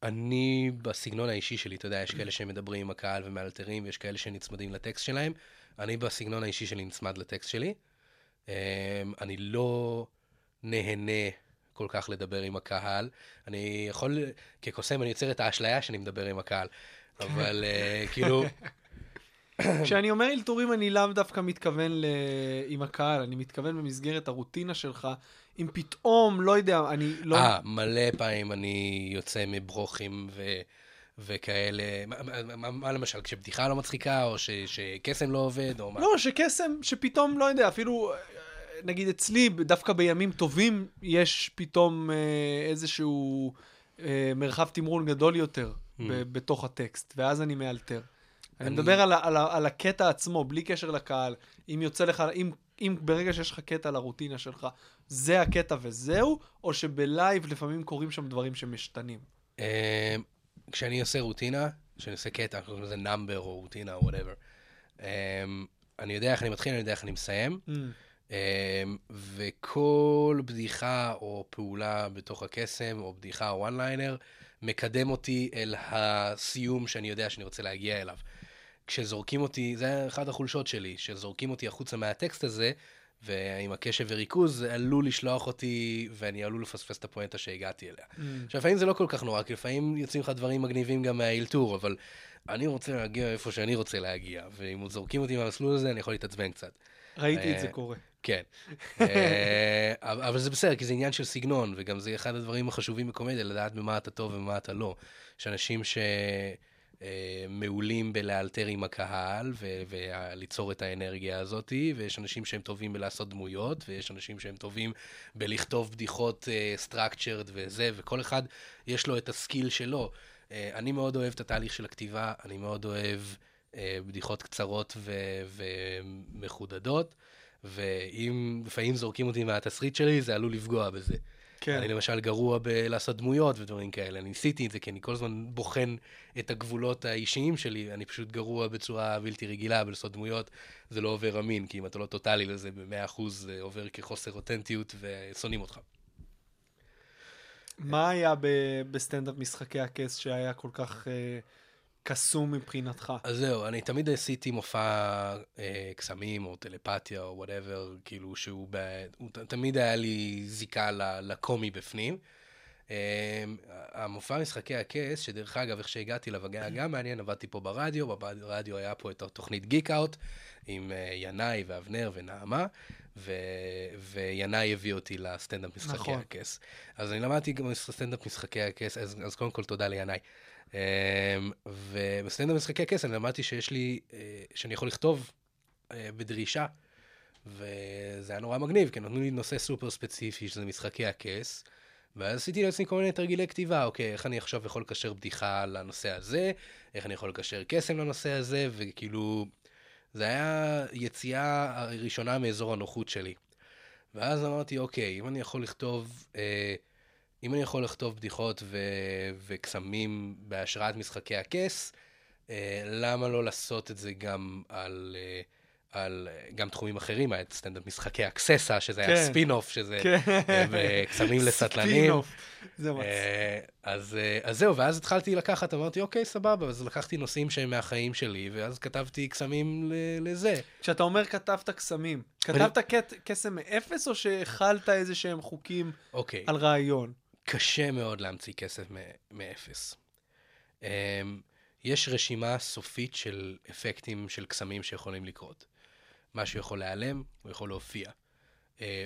אני, בסגנון האישי שלי, אתה יודע, יש כאלה שמדברים עם הקהל ומאלתרים, ויש כאלה שנצמדים לטקסט שלהם. אני, בסגנון האישי שלי, נצמד לטקסט שלי. אני לא נהנה כל כך לדבר עם הקהל. אני יכול, כקוסם, אני יוצר את האשליה שאני מדבר עם הקהל. אבל כאילו... כשאני אומר אלתורים, אני לאו דווקא מתכוון עם הקהל, אני מתכוון במסגרת הרוטינה שלך, אם פתאום, לא יודע, אני לא... מלא פעמים אני יוצא מברוכים וכאלה, מה למשל, כשבדיחה לא מצחיקה, או שקסם לא עובד, או מה? לא, שקסם, שפתאום, לא יודע, אפילו, נגיד אצלי, דווקא בימים טובים, יש פתאום איזשהו מרחב תמרון גדול יותר בתוך הטקסט, ואז אני מאלתר. אני מדבר על הקטע עצמו, בלי קשר לקהל. אם יוצא לך, אם ברגע שיש לך קטע לרוטינה שלך, זה הקטע וזהו, או שבלייב לפעמים קוראים שם דברים שמשתנים? כשאני עושה רוטינה, כשאני עושה קטע, זה נאמבר או רוטינה או whatever, אני יודע איך אני מתחיל, אני יודע איך אני מסיים, וכל בדיחה או פעולה בתוך הקסם, או בדיחה או one-liner, מקדם אותי אל הסיום שאני יודע שאני רוצה להגיע אליו. כשזורקים אותי, זה אחד החולשות שלי, שזורקים אותי החוצה מהטקסט הזה, ועם הקשב וריכוז, זה עלול לשלוח אותי, ואני עלול לפספס את הפואנטה שהגעתי אליה. עכשיו, לפעמים זה לא כל כך נורא, כי לפעמים יוצאים לך דברים מגניבים גם מהאילתור, אבל אני רוצה להגיע איפה שאני רוצה להגיע, ואם זורקים אותי מהמסלול הזה, אני יכול להתעצבן קצת. ראיתי את זה קורה. כן. אבל זה בסדר, כי זה עניין של סגנון, וגם זה אחד הדברים החשובים בקומדיה, לדעת במה אתה טוב ובמה אתה לא. יש אנשים מעולים בלאלתר עם הקהל וליצור את האנרגיה הזאת, ויש אנשים שהם טובים בלעשות דמויות, ויש אנשים שהם טובים בלכתוב בדיחות structured וזה, וכל אחד יש לו את הסקיל שלו. אני מאוד אוהב את התהליך של הכתיבה, אני מאוד אוהב בדיחות קצרות ומחודדות, ואם לפעמים זורקים אותי מהתסריט שלי, זה עלול לפגוע בזה. כן. אני למשל גרוע בלעשות דמויות ודברים כאלה, אני ניסיתי את זה, כי אני כל הזמן בוחן את הגבולות האישיים שלי, אני פשוט גרוע בצורה בלתי רגילה בלעשות דמויות, זה לא עובר אמין, כי אם אתה לא טוטלי לזה ב-100% זה עובר כחוסר אותנטיות וסונים אותך. מה היה בסטנדאפ משחקי הכס שהיה כל כך קסום מבחינתך? אז זהו, אני תמיד עשיתי מופע קסמים או טלפתיה או whatever, כאילו שהוא תמיד היה לי זיקה לקומי בפנים. המופע משחקי הכס, שדרך אגב, איך שהגעתי לבגע גם מעניין, עבדתי פה ברדיו, ברדיו היה פה את התוכנית גיק אאוט, עם ינאי ואבנר ונעמה, וינאי הביא אותי לסטנדאפ משחקי הכס. אז אני למדתי גם סטנדאפ משחקי הכס, אז קודם כל תודה לינאי. ובסטנדאפ משחקי הכס אני למדתי שיש לי, שאני יכול לכתוב בדרישה, וזה היה נורא מגניב, כי נתנו לי נושא סופר ספציפי, שזה משחקי הכס, ואז עשיתי לעצמי כל מיני תרגילי כתיבה, אוקיי, איך אני עכשיו יכול לקשר בדיחה לנושא הזה, איך אני יכול לקשר קסם לנושא הזה, וכאילו, זה היה יציאה הראשונה מאזור הנוחות שלי. ואז אמרתי, אוקיי, אם אני יכול לכתוב, אם אני יכול לכתוב בדיחות וקסמים בהשראת משחקי הכס, למה לא לעשות את זה גם על גם תחומים אחרים, היה סטנדאפ משחקי אקססה, שזה היה ספינוף, שזה קסמים לסטלנים. זה מצט. אז זהו, ואז התחלתי לקחת, אמרתי, אוקיי, סבבה, אז לקחתי נושאים שהם מהחיים שלי, ואז כתבתי קסמים לזה. כשאתה אומר כתבת קסמים, כתבת קסם מאפס, או שהחלת איזה שהם חוקים על רעיון? קשה מאוד להמציא קסם מאפס. יש רשימה סופית של אפקטים של קסמים שיכולים לקרות. משהו יכול להיעלם, הוא יכול להופיע.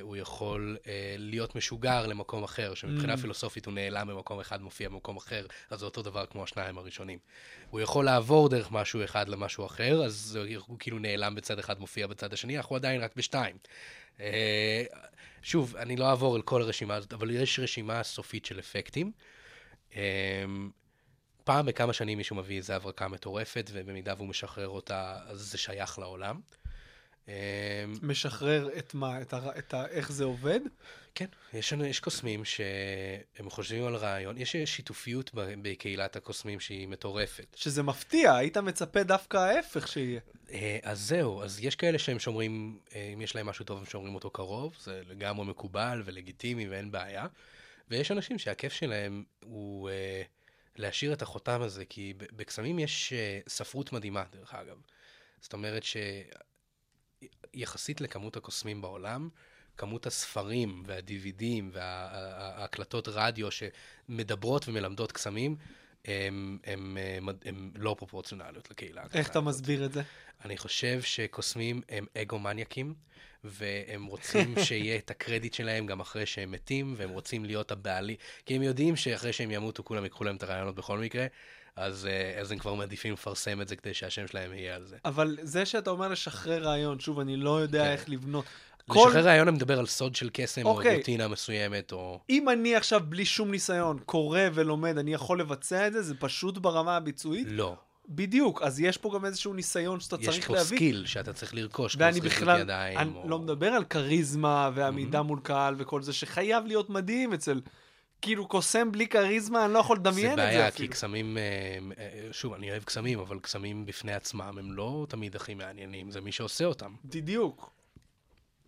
הוא יכול להיות משוגר למקום אחר, שמבחינה פילוסופית הוא נעלם במקום אחד, מופיע במקום אחר, אז זה אותו דבר כמו השניים הראשונים. הוא יכול לעבור דרך משהו אחד למשהו אחר, אז הוא כאילו נעלם בצד אחד, מופיע בצד השני, אנחנו עדיין רק בשתיים. שוב, אני לא אעבור על כל הרשימה הזאת, אבל יש רשימה סופית של אפקטים. פעם בכמה שנים מישהו מביא איזו הברקה מטורפת, ובמידה והוא משחרר אותה, אז זה שייך לעולם. משחרר את מה? איך זה עובד? כן, יש קוסמים שהם חושבים על רעיון, יש שיתופיות בקהילת הקוסמים שהיא מטורפת. שזה מפתיע, היית מצפה דווקא ההפך שיהיה. אז זהו, אז יש כאלה שהם שומרים, אם יש להם משהו טוב הם שומרים אותו קרוב, זה לגמרי מקובל ולגיטימי ואין בעיה. ויש אנשים שהכיף שלהם הוא להשאיר את החותם הזה, כי בקסמים יש ספרות מדהימה, דרך אגב. זאת אומרת שיחסית לכמות הקוסמים בעולם, כמות הספרים והדיווידים וההקלטות רדיו שמדברות ומלמדות קסמים, הם לא פרופורציונליות לקהילה. איך אתה מסביר את זה? אני חושב שקוסמים הם אגו-מניאקים, והם רוצים שיהיה את הקרדיט שלהם גם אחרי שהם מתים, והם רוצים להיות הבעלים, כי הם יודעים שאחרי שהם ימותו, כולם יקחו להם את הרעיונות בכל מקרה, אז הם כבר מעדיפים לפרסם את זה כדי שהשם שלהם יהיה על זה. אבל זה שאתה אומר לשחרר רעיון, שוב, אני לא יודע איך לבנות. לשחרר רעיון אני מדבר על סוד של קסם או רוטינה מסוימת או... אם אני עכשיו בלי שום ניסיון קורא ולומד, אני יכול לבצע את זה? זה פשוט ברמה הביצועית? לא. בדיוק, אז יש פה גם איזשהו ניסיון שאתה צריך להביא. יש פה סקיל שאתה צריך לרכוש, ואני בכלל לא מדבר על קריזמה ועמידה מול קהל וכל זה, שחייב להיות מדהים אצל... כאילו קוסם בלי קריזמה, אני לא יכול לדמיין את זה. זה בעיה, כי קסמים, שוב, אני אוהב קסמים, אבל קסמים בפני עצמם הם לא תמיד הכי מעניינים, זה מי שעושה אותם. בדיוק.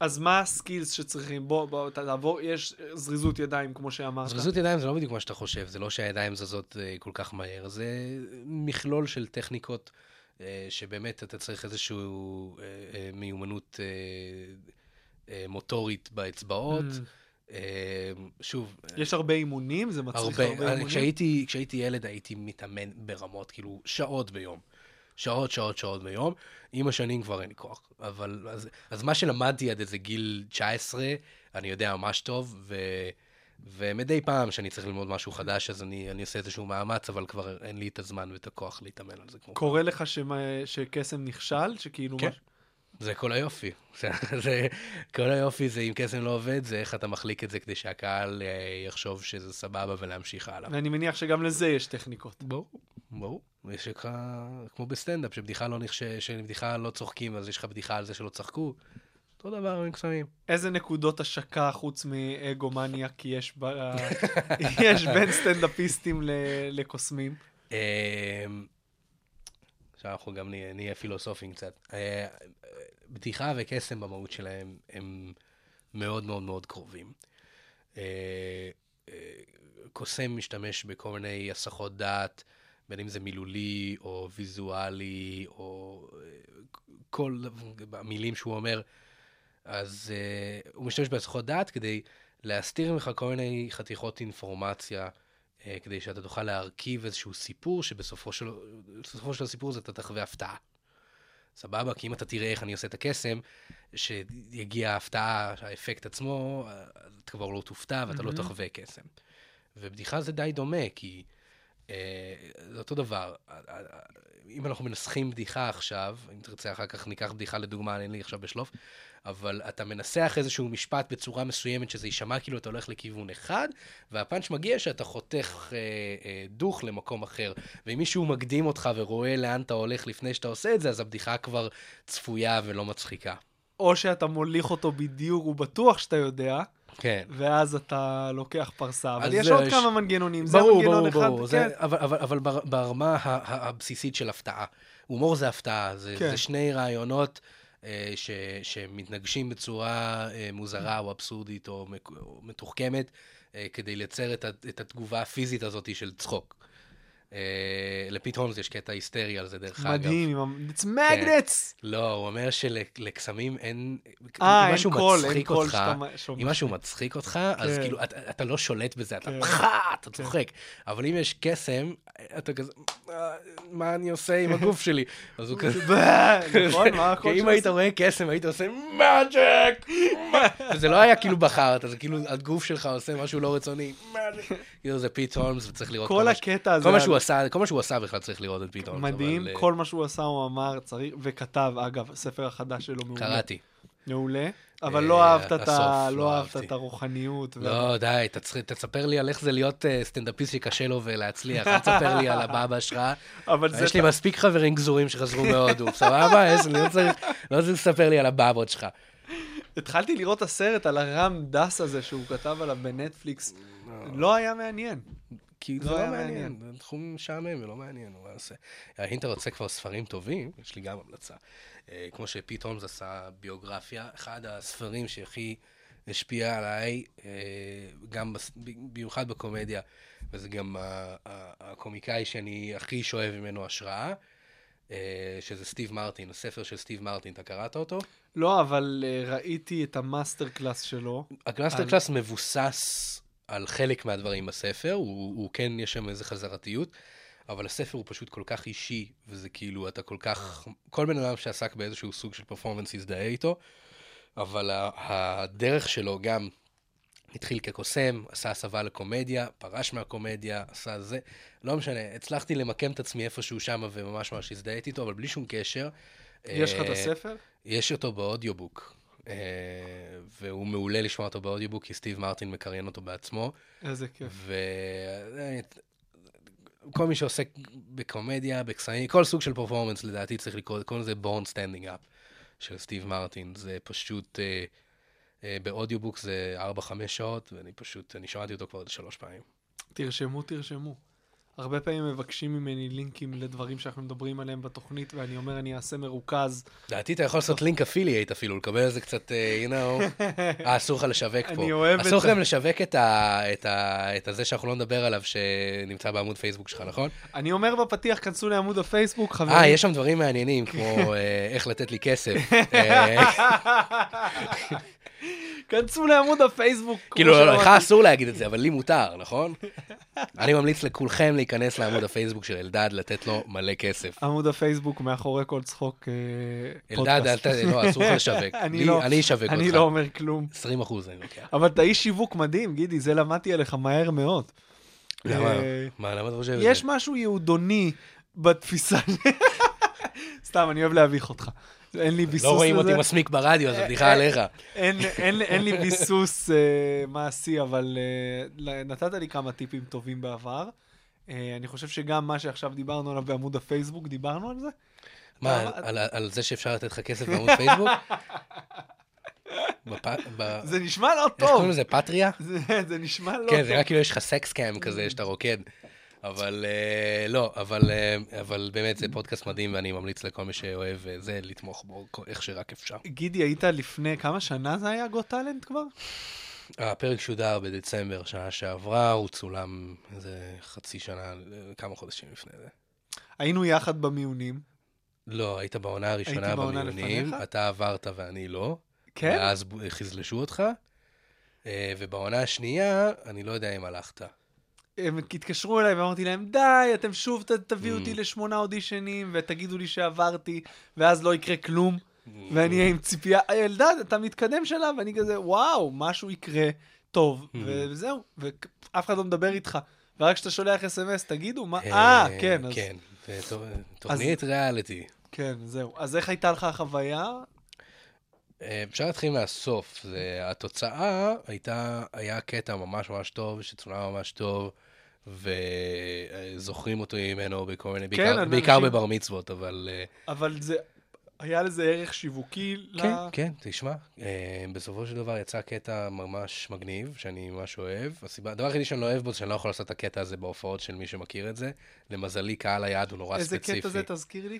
אז מה הסקילס שצריכים? בוא, תעבור, יש זריזות ידיים, כמו שאמרת. זריזות ידיים זה לא בדיוק מה שאתה חושב, זה לא שהידיים זזות כל כך מהר, זה מכלול של טכניקות שבאמת אתה צריך איזושהי מיומנות מוטורית באצבעות. שוב, יש הרבה אימונים, זה מצריך הרבה אימונים. כשהייתי ילד הייתי מתאמן ברמות, כאילו שעות ביום. שעות ביום. עם השנים כבר אין לי כוח. אבל, אז מה שלמדתי עד איזה גיל 19, אני יודע ממש טוב, ומדי פעם שאני צריך ללמוד משהו חדש, אז אני עושה איזשהו מאמץ, אבל כבר אין לי את הזמן ואת הכוח להתאמן על זה. קורא לך שקסם נכשל? שכאילו משהו? זה כל היופי. כל היופי זה אם קסם לא עובד, זה איך אתה מחליק את זה כדי שהקהל יחשוב שזה סבבה ולהמשיך הלאה. ואני מניח שגם לזה יש טכניקות. ברור. יש לך, כמו בסטנדאפ, שבדיחה לא צוחקים, אז יש לך בדיחה על זה שלא צחקו. אותו דבר, הם קסמים. איזה נקודות השקה חוץ מאגומניה, כי יש בין סטנדאפיסטים לקוסמים? שאנחנו גם נהיה פילוסופים קצת. בדיחה וקסם במהות שלהם הם מאוד מאוד מאוד קרובים. קוסם משתמש בכל מיני הסחות דעת, בין אם זה מילולי או ויזואלי, או כל המילים שהוא אומר, אז הוא משתמש בהסחות דעת כדי להסתיר ממך כל מיני חתיכות אינפורמציה, כדי שאתה תוכל להרכיב איזשהו סיפור, שבסופו של הסיפור זה אתה תחווה הפתעה. סבבה, כי אם אתה תראה איך אני עושה את הקסם, שיגיע ההפתעה, האפקט עצמו, אתה כבר לא תופתע ואתה לא תחווה קסם. ובדיחה זה די דומה, כי זה אותו דבר. אם אנחנו מנסחים בדיחה עכשיו, אם תרצה אחר כך ניקח בדיחה לדוגמה, אין לי עכשיו בשלוף, אבל אתה מנסח איזשהו משפט בצורה מסוימת שזה יישמע כאילו אתה הולך לכיוון אחד, והפאנץ' מגיע שאתה חותך דוך למקום אחר, ואם מישהו מקדים אותך ורואה לאן אתה הולך לפני שאתה עושה את זה, אז הבדיחה כבר צפויה ולא מצחיקה. או שאתה מוליך אותו בדיוק, הוא בטוח שאתה יודע, כן. ואז אתה לוקח פרסה, אבל יש עוד כמה מנגנונים, זה מנגנון אחד, כן. אבל ברמה הבסיסית של הפתעה, הומור זה הפתעה, זה שני רעיונות שמתנגשים בצורה מוזרה או אבסורדית או מתוחכמת, כדי לייצר את התגובה הפיזית הזאת של צחוק. לפית הולמס יש קטע היסטרי על זה דרך אגב. מדהים, it's magnets! לא, הוא אומר שלקסמים אין... אם משהו מצחיק אותך, אז כאילו אתה לא שולט בזה, אתה צוחק. אבל אם יש קסם, אתה כזה, מה אני עושה עם הגוף שלי? אז הוא כזה... כי אם היית רואה קסם, היית עושה מג'ק! וזה לא היה כאילו בחרת, אז כאילו הגוף שלך עושה משהו לא רצוני. כאילו זה פית הולמס, וצריך לראות כל הקטע הזה. כל מה שהוא עשה בכלל צריך לראות את פתאום. מדהים, כל מה שהוא עשה הוא אמר, וכתב, אגב, הספר החדש שלו מעולה. קראתי. מעולה, אבל לא אהבת את הרוחניות. לא, די, תספר לי על איך זה להיות סטנדאפיסט שקשה לו ולהצליח, אל תספר לי על הבאבא שלך. יש לי מספיק חברים גזורים שחזרו מהודו, סבבה? לא צריך לספר לי על הבאבות שלך. התחלתי לראות הסרט על הרם דס הזה שהוא כתב עליו בנטפליקס, לא היה מעניין. כי זה לא מעניין, זה תחום משעמם ולא מעניין, הוא עושה. אם אתה רוצה כבר ספרים טובים, יש לי גם המלצה. כמו שפיט הולמס עשה ביוגרפיה, אחד הספרים שהכי השפיע עליי, גם במיוחד בקומדיה, וזה גם הקומיקאי שאני הכי שואב ממנו השראה, שזה סטיב מרטין, הספר של סטיב מרטין, אתה קראת אותו? לא, אבל ראיתי את המאסטר קלאס שלו. המאסטר קלאס מבוסס... על חלק מהדברים בספר, הוא כן יש שם איזה חזרתיות, אבל הספר הוא פשוט כל כך אישי, וזה כאילו אתה כל כך, כל בן אדם שעסק באיזשהו סוג של פרפורמנס הזדהה איתו, אבל הדרך שלו גם התחיל כקוסם, עשה הסבה לקומדיה, פרש מהקומדיה, עשה זה, לא משנה, הצלחתי למקם את עצמי איפשהו שם וממש ממש הזדהיתי איתו, אבל בלי שום קשר. יש לך את הספר? יש אותו באודיובוק. והוא מעולה לשמוע אותו באודיובוק, כי סטיב מרטין מקריין אותו בעצמו. איזה כיף. וכל מי שעוסק בקומדיה, בקסמים, כל סוג של פרפורמנס לדעתי צריך לקרוא, כל זה Born Standing Up של סטיב מרטין. זה פשוט, באודיובוק זה 4-5 שעות, ואני פשוט, אני שמעתי אותו כבר 3 פעמים. תרשמו. הרבה פעמים מבקשים ממני לינקים לדברים שאנחנו מדברים עליהם בתוכנית, ואני אומר, אני אעשה מרוכז. דעתי, אתה יכול לעשות לינק אפילייט אפילו, לקבל על זה קצת, you know, אסור לך לשווק פה. אני אוהב את זה. אסור לך גם לשווק את זה שאנחנו לא נדבר עליו, שנמצא בעמוד פייסבוק שלך, נכון? אני אומר בפתיח, כנסו לעמוד הפייסבוק, חברים. יש שם דברים מעניינים, כמו איך לתת לי כסף. כנסו לעמוד הפייסבוק. כאילו, לך אסור להגיד את זה, אבל לי מותר, נכון? אני ממליץ לכולכם להיכנס לעמוד הפייסבוק של אלדד, לתת לו מלא כסף. עמוד הפייסבוק מאחורי כל צחוק פודקאסט. אלדד, לא, אסור לך לשווק. אני אשווק אותך. אני לא אומר כלום. 20%. אבל אתה איש שיווק מדהים, גידי, זה למדתי עליך מהר מאוד. למה? למה אתה חושב את זה? יש משהו יהודוני בתפיסה. סתם, אני אוהב להביך אותך. אין לי ביסוס לזה. לא רואים אותי מסמיק ברדיו, אז בדיחה עליך. אין לי ביסוס מעשי, אבל נתת לי כמה טיפים טובים בעבר. אני חושב שגם מה שעכשיו דיברנו עליו בעמוד הפייסבוק, דיברנו על זה? מה, על זה שאפשר לתת לך כסף בעמוד פייסבוק? זה נשמע לא טוב. איך קוראים לזה, פטריה? זה נשמע לא טוב. כן, זה רק כאילו יש לך סקס קאם כזה, שאתה רוקד. אבל לא, אבל באמת זה פודקאסט מדהים, ואני ממליץ לכל מי שאוהב זה לתמוך בו איך שרק אפשר. גידי, היית לפני כמה שנה זה היה גוט טאלנט כבר? הפרק שודר בדצמבר, שנה שעברה, הוא צולם איזה חצי שנה, כמה חודשים לפני זה. היינו יחד במיונים? לא, היית בעונה הראשונה במיונים, אתה עברת ואני לא. כן? ואז חזלשו אותך, ובעונה השנייה, אני לא יודע אם הלכת. הם התקשרו אליי ואמרתי להם, די, אתם שוב תביאו אותי ל8 אודישנים ותגידו לי שעברתי, ואז לא יקרה כלום, ואני אהיה עם ציפייה, אלדד, אתה מתקדם שלה, ואני כזה, וואו, משהו יקרה טוב, וזהו, ואף אחד לא מדבר איתך, ורק כשאתה שולח אס-אמס, תגידו, מה, כן, אז... כן, תוכנית ריאליטי. כן, זהו. אז איך הייתה לך החוויה? אפשר להתחיל מהסוף, התוצאה הייתה, היה קטע ממש ממש טוב, שצונה ממש טוב, וזוכרים אותו ממנו בכל מיני, בעיקר בבר מצוות, אבל... אבל זה, היה לזה ערך שיווקי ל... כן, כן, תשמע, בסופו של דבר יצא קטע ממש מגניב, שאני ממש אוהב, הדבר הכי שאני לא אוהב בו, שאני לא יכול לעשות את הקטע הזה בהופעות של מי שמכיר את זה, למזלי, קהל היעד הוא נורא ספציפי. איזה קטע זה, תזכיר לי?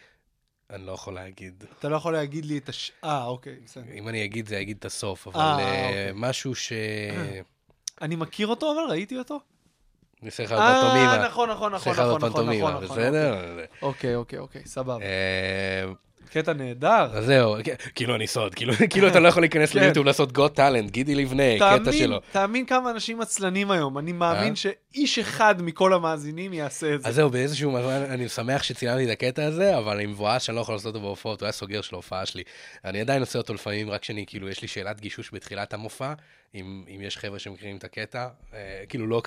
אני לא יכול להגיד. אתה לא יכול להגיד לי את אוקיי, בסדר. אם אני אגיד, זה אגיד את הסוף, אבל משהו ש... אני מכיר אותו, אבל ראיתי אותו. נשאר על פנטומימה. נכון. נשאר על פנטומימה, בסדר? אוקיי, סבבה. קטע נהדר. אז זהו, כאילו אני סוד, כאילו אתה לא יכול להיכנס ליוטיוב לעשות גוט טאלנט, גידי ליבנה, קטע שלו. תאמין כמה אנשים עצלנים היום, אני מאמין שאיש אחד מכל המאזינים יעשה את זה. אז זהו, באיזשהו מובן, אני שמח שצילמתי את הקטע הזה, אבל אני מבואס שאני לא יכול לעשות אותו בהופעות, הוא היה סוגר של ההופעה שלי. אני עדיין עושה אותו לפעמים, רק שאני, כאילו, יש לי שאלת גישוש בתחילת המופע, אם יש חבר'ה שמכירים את הקטע, כאילו לא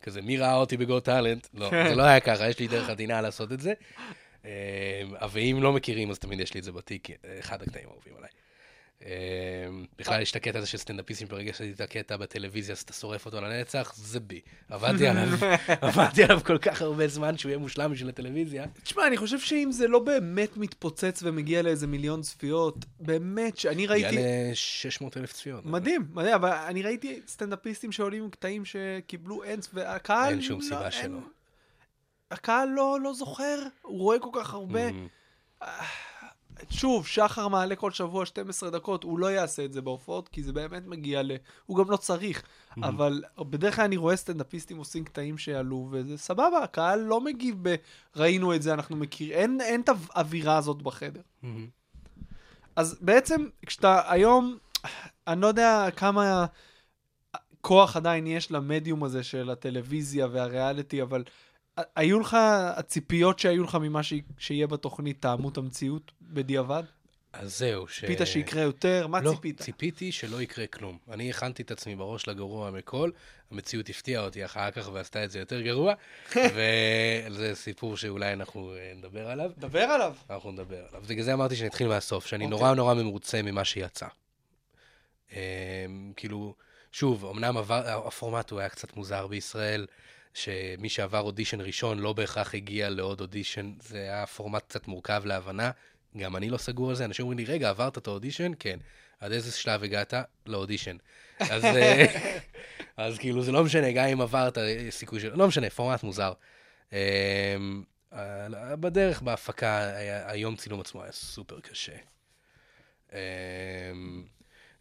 כזה, מי ראה אותי בגוט טאלנט? לא, זה לא היה ככה, יש לי דרך עדינה לעשות את זה. ואם לא מכירים, אז תמיד יש לי את זה בתיק, אחד הקטעים אהובים עליי. בכלל יש את הקטע הזה של סטנדאפיסטים, ברגע שעשיתי את הקטע בטלוויזיה, אז אתה שורף אותו לנצח, זה בי. עבדתי עליו כל כך הרבה זמן שהוא יהיה מושלם בשביל הטלוויזיה. תשמע, אני חושב שאם זה לא באמת מתפוצץ ומגיע לאיזה מיליון צפיות, באמת שאני ראיתי... יהיה ל-600,000 צפיות. מדהים, מדהים, אבל אני ראיתי סטנדאפיסטים שעולים עם קטעים שקיבלו אנס, והקהל... אין שום סיבה שלא. הקהל לא זוכר, הוא רואה כל כך הרבה. שוב, שחר מעלה כל שבוע 12 דקות, הוא לא יעשה את זה בהופעות, כי זה באמת מגיע הוא גם לא צריך. אבל בדרך כלל אני רואה סטנדאפיסטים עושים קטעים שעלו, וזה סבבה, הקהל לא מגיב ראינו את זה, אנחנו מכיר. אין את האווירה הזאת בחדר. אז בעצם, כשאתה היום, אני לא יודע כמה כוח עדיין יש למדיום הזה של הטלוויזיה והריאליטי, אבל... היו לך הציפיות שהיו לך ממה שיהיה בתוכנית תאמות המציאות בדיעבד? אז זהו. ציפית שיקרה יותר? מה ציפית? לא, ציפיתי שלא יקרה כלום. אני הכנתי את עצמי בראש לגרוע מכל, המציאות הפתיעה אותי אחר כך ועשתה את זה יותר גרוע, וזה סיפור שאולי אנחנו נדבר עליו. אנחנו נדבר עליו. בגלל זה אמרתי שנתחיל מהסוף, שאני נורא נורא ממרוצה ממה שיצא. כאילו, שוב, אמנם הפורמט הוא היה קצת מוזר בישראל, שמי שעבר אודישן ראשון לא בהכרח הגיע לעוד אודישן, זה היה פורמט קצת מורכב להבנה, גם אני לא סגור על זה, אנשים אומרים לי, רגע, עברת את האודישן? כן. עד איזה שלב הגעת? לאודישן. אז כאילו זה לא משנה, גם אם עברת סיכוי של... לא משנה, פורמט מוזר. בדרך בהפקה, היום צילום עצמו היה סופר קשה.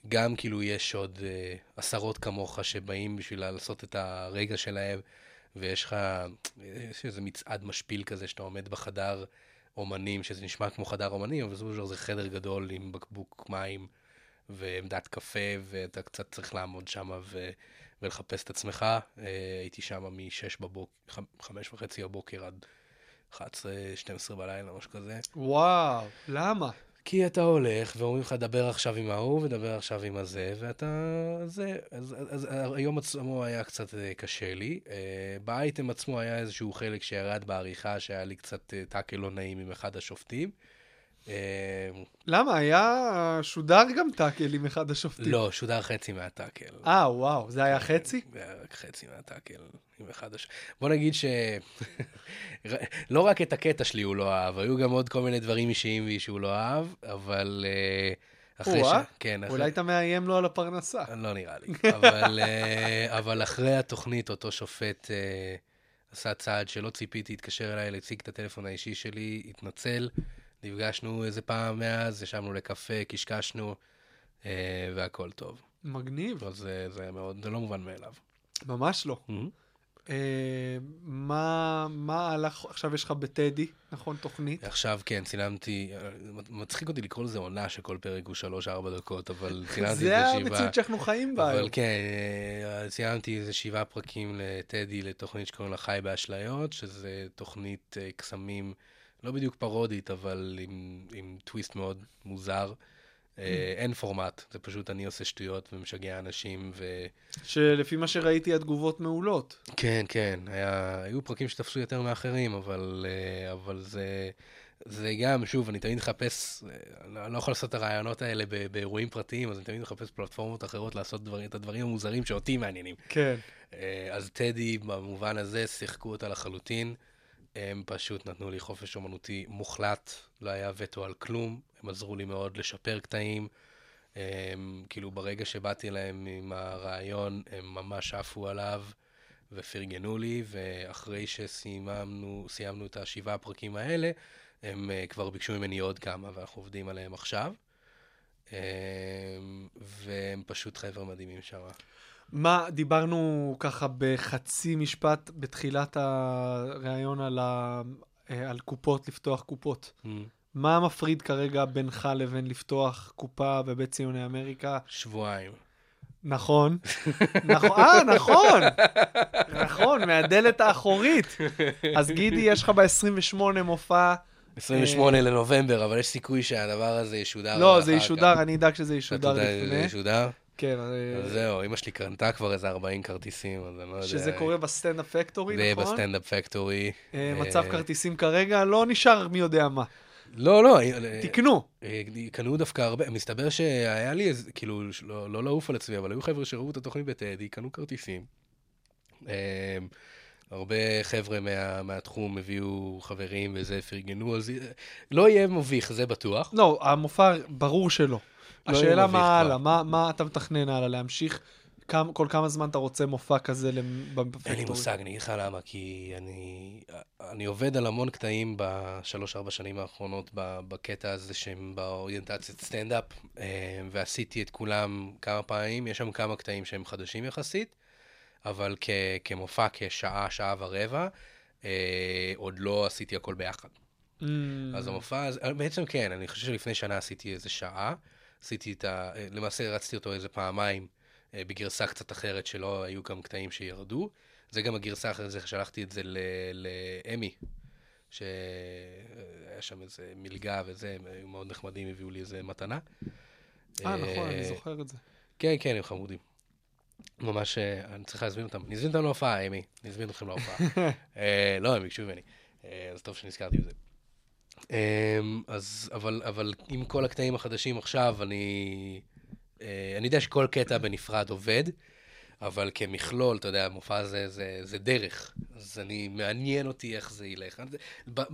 גם כאילו יש עוד עשרות כמוך שבאים בשביל לעשות את הרגע שלהם, ויש לך איזה מצעד משפיל כזה שאתה עומד בחדר אומנים, שזה נשמע כמו חדר אומנים, אבל זה חדר גדול עם בקבוק מים ועמדת קפה, ואתה קצת צריך לעמוד שם ולחפש את עצמך. הייתי שם מ-6 בבוקר, 5:30 בבוקר עד 11, 12 בלילה, משהו כזה. וואו, למה? כי אתה הולך ואומרים לך, דבר עכשיו עם ההוא, ודבר עכשיו עם הזה, ואתה... זה, אז היום עצמו היה קצת קשה לי. באייטם עצמו היה איזשהו חלק שירד בעריכה, שהיה לי קצת טאקל לא נעים עם אחד השופטים. למה? היה שודר גם טאקל עם אחד השופטים? לא, שודר חצי מהטאקל. וואו, זה היה חצי? רק חצי מהטאקל עם אחד השופטים. בוא נגיד שלא רק את הקטע שלי הוא לא אהב, היו גם עוד כל מיני דברים אישיים שהוא לא אהב, אבל אחרי אולי אתה מאיים לו על הפרנסה. לא נראה לי. אבל אחרי התוכנית, אותו שופט עשה צעד שלא ציפיתי, התקשר אליי, הציג את הטלפון האישי שלי, התנצל, נפגשנו איזה פעם מאז, ישבנו לקפה, קשקשנו, והכל טוב. מגניב. זה מאוד, זה לא מובן מאליו. ממש לא. מה הלך, עכשיו יש לך בטדי, נכון, תוכנית? עכשיו כן, צילמתי, מצחיק אותי לקרוא לזה עונה שכל פרק הוא 3-4 דקות, אבל צילמתי איזה 7. זה המציאות שאנחנו חיים בה. אבל כן, צילמתי איזה 7 פרקים לטדי, לתוכנית שקוראים לה חי באשליות, שזה תוכנית קסמים, לא בדיוק פרודית, אבל עם טוויסט מאוד מוזר. אין פורמט, זה פשוט אני עושה שטויות ומשגע אנשים. שלפי מה שראיתי, התגובות מעולות. כן, כן. היו פרקים שתפסו יותר מאחרים, אבל זה גם, שוב, אני תמיד מחפש, אני לא יכול לעשות את הרעיונות האלה באירועים פרטיים, אז אני תמיד מחפש פלטפורמות אחרות לעשות את הדברים המוזרים שאותי מעניינים. כן. אז טדי, במובן הזה, שיחקו אותה לחלוטין. הם פשוט נתנו לי חופש אומנותי מוחלט, לא היה וטו על כלום, הם עזרו לי מאוד לשפר קטעים, כאילו ברגע שבאתי להם עם הרעיון, הם ממש עפו עליו ופרגנו לי, ואחרי שסיימנו את 7 הפרקים האלה, הם כבר ביקשו ממני עוד כמה, ואנחנו עובדים עליהם עכשיו, והם פשוט חבר מדהימים שם. מה, דיברנו ככה בחצי משפט בתחילת הרעיון על קופות, לפתוח קופות. מה מפריד כרגע בינך לבין לפתוח קופה בבית ציוני אמריקה? שבועיים. נכון. נכון. נכון, מהדלת האחורית. אז גידי, יש לך ב-28 מופע... 28 לנובמבר, אבל יש סיכוי שהדבר הזה ישודר. לא, זה ישודר, אני אדאג שזה ישודר לפני. זה ישודר? כן, אז זהו, אמא שלי קרנתה כבר איזה 40 כרטיסים, אז אני לא יודע. שזה קורה בסטנדאפ פקטורי, נכון? זה בסטנדאפ פקטורי. מצב כרטיסים כרגע לא נשאר מי יודע מה. לא. תקנו. קנו דווקא הרבה, מסתבר שהיה לי, כאילו, לא לעוף על עצמי, אבל היו חבר'ה שראו את התוכנית בטדי, קנו כרטיסים. הרבה חבר'ה מהתחום הביאו חברים וזה, פרגנו, אז לא יהיה מוביך, זה בטוח. לא, המופע ברור שלא. השאלה מה הלאה, מה אתה מתכנן הלאה, להמשיך כל כמה זמן אתה רוצה מופע כזה בפקטורי? אין לי מושג, אני אגיד לך למה, כי אני עובד על המון קטעים ב3-4 שנים האחרונות בקטע הזה שהם באוריינטציית סטנדאפ, ועשיתי את כולם כמה פעמים, יש שם כמה קטעים שהם חדשים יחסית, אבל כמופע כשעה, שעה ורבע, עוד לא עשיתי הכל ביחד. אז המופע, בעצם כן, אני חושב שלפני שנה עשיתי איזה שעה, למעשה רצתי אותו איזה פעמיים בגרסה קצת אחרת שלא היו גם קטעים שירדו. זה גם הגרסה אחרת, זה שלחתי את זה לאמי, שהיה שם איזה מלגה וזה, היו מאוד נחמדים, הביאו לי איזה מתנה. נכון, אני זוכר את זה. כן, כן, הם חמודים. ממש, אני צריך להזמין אותם. נזמין אותם להופעה, אמי. נזמין אתכם להופעה. לא, הם יקשו ממני. אז טוב שנזכרתי בזה. אז, אבל עם כל הקטעים החדשים עכשיו, אני יודע שכל קטע בנפרד עובד, אבל כמכלול, אתה יודע, המופע זה דרך. אז מעניין אותי איך זה ילך.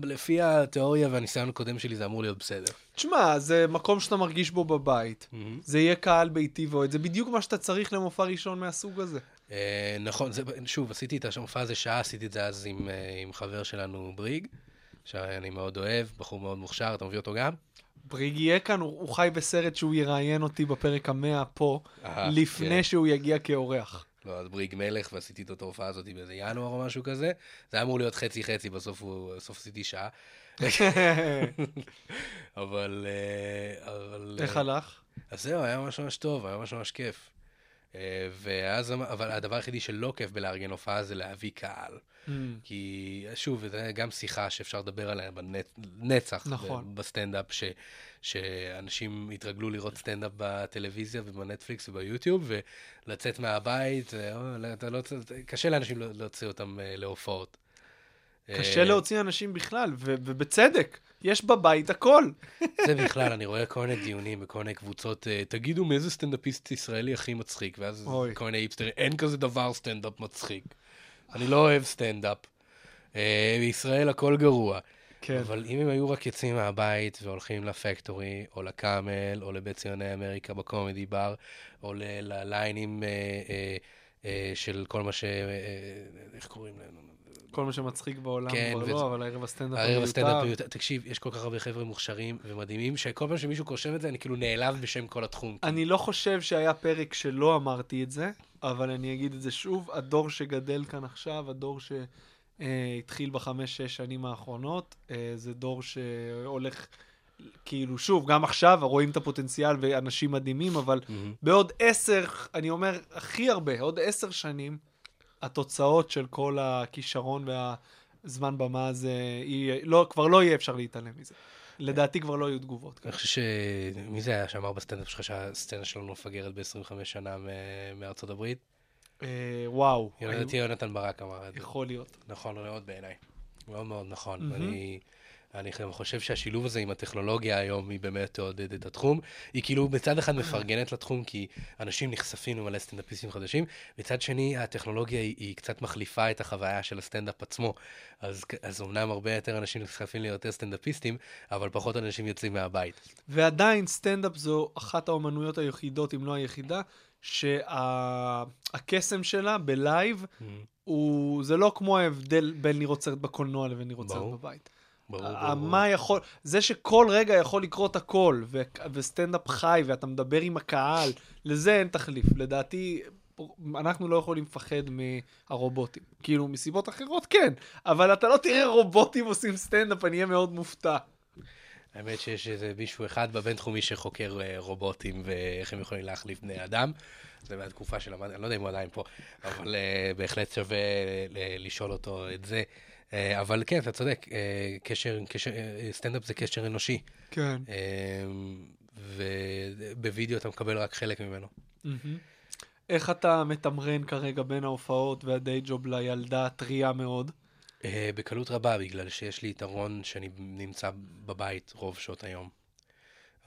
לפי התיאוריה והניסיון הקודם שלי, זה אמור להיות בסדר. תשמע, זה מקום שאתה מרגיש בו בבית. זה יהיה קהל ביתי ועוד. זה בדיוק מה שאתה צריך למופע ראשון מהסוג הזה. נכון, שוב, עשיתי את המופע הזה שעה, עשיתי את זה אז עם חבר שלנו בריג. שאני מאוד אוהב, בחור מאוד מוכשר, אתה מביא אותו גם? בריג יהיה כאן, הוא חי בסרט שהוא יראיין אותי בפרק 100 פה, לפני שהוא יגיע כאורח. לא, אז בריג מלך, ועשיתי את התופעה הזאת באיזה ינואר או משהו כזה, זה היה אמור להיות חצי-חצי, בסוף עשיתי שעה. אבל... איך הלך? אז זהו, היה ממש ממש טוב, היה ממש ממש כיף. ואז, אבל הדבר היחידי שלא כיף בלארגן הופעה זה להביא קהל. כי, שוב, זה גם שיחה שאפשר לדבר עליה בנצח, בסטנדאפ, שאנשים התרגלו לראות סטנדאפ בטלוויזיה ובנטפליקס וביוטיוב, ולצאת מהבית, קשה לאנשים להוציא אותם להופעות. קשה להוציא אנשים בכלל, ובצדק. יש בבית הכל. זה בכלל, אני רואה כל מיני דיונים וכל מיני קבוצות, תגידו מאיזה סטנדאפיסט ישראלי הכי מצחיק, ואז כל מיני היפסטרים, אין כזה דבר סטנדאפ מצחיק. אני לא אוהב סטנדאפ. בישראל הכל גרוע. אבל אם הם היו רק יוצאים מהבית והולכים לפקטורי, או לקאמל, או לבית ציוני אמריקה בקומדי בר, או לליינים של כל מה ש... איך קוראים להם? כל מה שמצחיק בעולם, אבל הערב הסטנדאפ מיותר. תקשיב, יש כל כך הרבה חבר'ה מוכשרים ומדהימים, שכל פעם שמישהו קורשם את זה, אני כאילו נעלב בשם כל התחום. אני לא חושב שהיה פרק שלא אמרתי את זה, אבל אני אגיד את זה שוב, הדור שגדל כאן עכשיו, הדור שהתחיל ב5-6 שנים האחרונות, זה דור שהולך, כאילו שוב, גם עכשיו רואים את הפוטנציאל ואנשים מדהימים, אבל בעוד 10, אני אומר הכי הרבה, עוד 10 שנים, התוצאות של כל הכישרון והזמן במה הזה, כבר לא יהיה אפשר להתעלם מזה. לדעתי כבר לא יהיו תגובות. אני חושב שמי זה היה שאמר בסטנדאפ שלך שהסצנה שלנו מפגרת ב-25 שנה מארצות הברית? וואו. ידעתי יונתן ברק אמר את זה. יכול להיות. נכון, מאוד בעיניי. מאוד מאוד נכון. אני חושב שהשילוב הזה עם הטכנולוגיה היום היא באמת תעודד את התחום. היא כאילו בצד אחד מפרגנת לתחום כי אנשים נחשפים ומלא סטנדאפיסטים חדשים. בצד שני, הטכנולוגיה היא קצת מחליפה את החוויה של הסטנדאפ עצמו. אז אומנם הרבה יותר אנשים נחשפים ליותר סטנדאפיסטים, אבל פחות אנשים יוצאים מהבית. ועדיין סטנדאפ זו אחת האומנויות היחידות, אם לא היחידה, שהקסם שלה בלייב, זה לא כמו ההבדל בין לראות סרט בקולנוע לבין לראות סרט בבית. מה יכול, זה שכל רגע יכול לקרות הכל, וסטנדאפ חי, ואתה מדבר עם הקהל, לזה אין תחליף. לדעתי, אנחנו לא יכולים לפחד מהרובוטים. כאילו, מסיבות אחרות כן, אבל אתה לא תראה רובוטים עושים סטנדאפ, אני אהיה מאוד מופתע. האמת שיש איזה מישהו אחד בבן תחומי שחוקר רובוטים, ואיך הם יכולים להחליף בני אדם. זה מהתקופה של המדע, אני לא יודע אם הוא עדיין פה, אבל בהחלט שווה לשאול אותו את זה. אבל כן, אתה צודק, סטנדאפ זה קשר אנושי. כן. ובווידאו אתה מקבל רק חלק ממנו. איך אתה מתמרן כרגע בין ההופעות והדיי ג'וב לילדה טריה מאוד? בקלות רבה, בגלל שיש לי יתרון שאני נמצא בבית רוב שעות היום.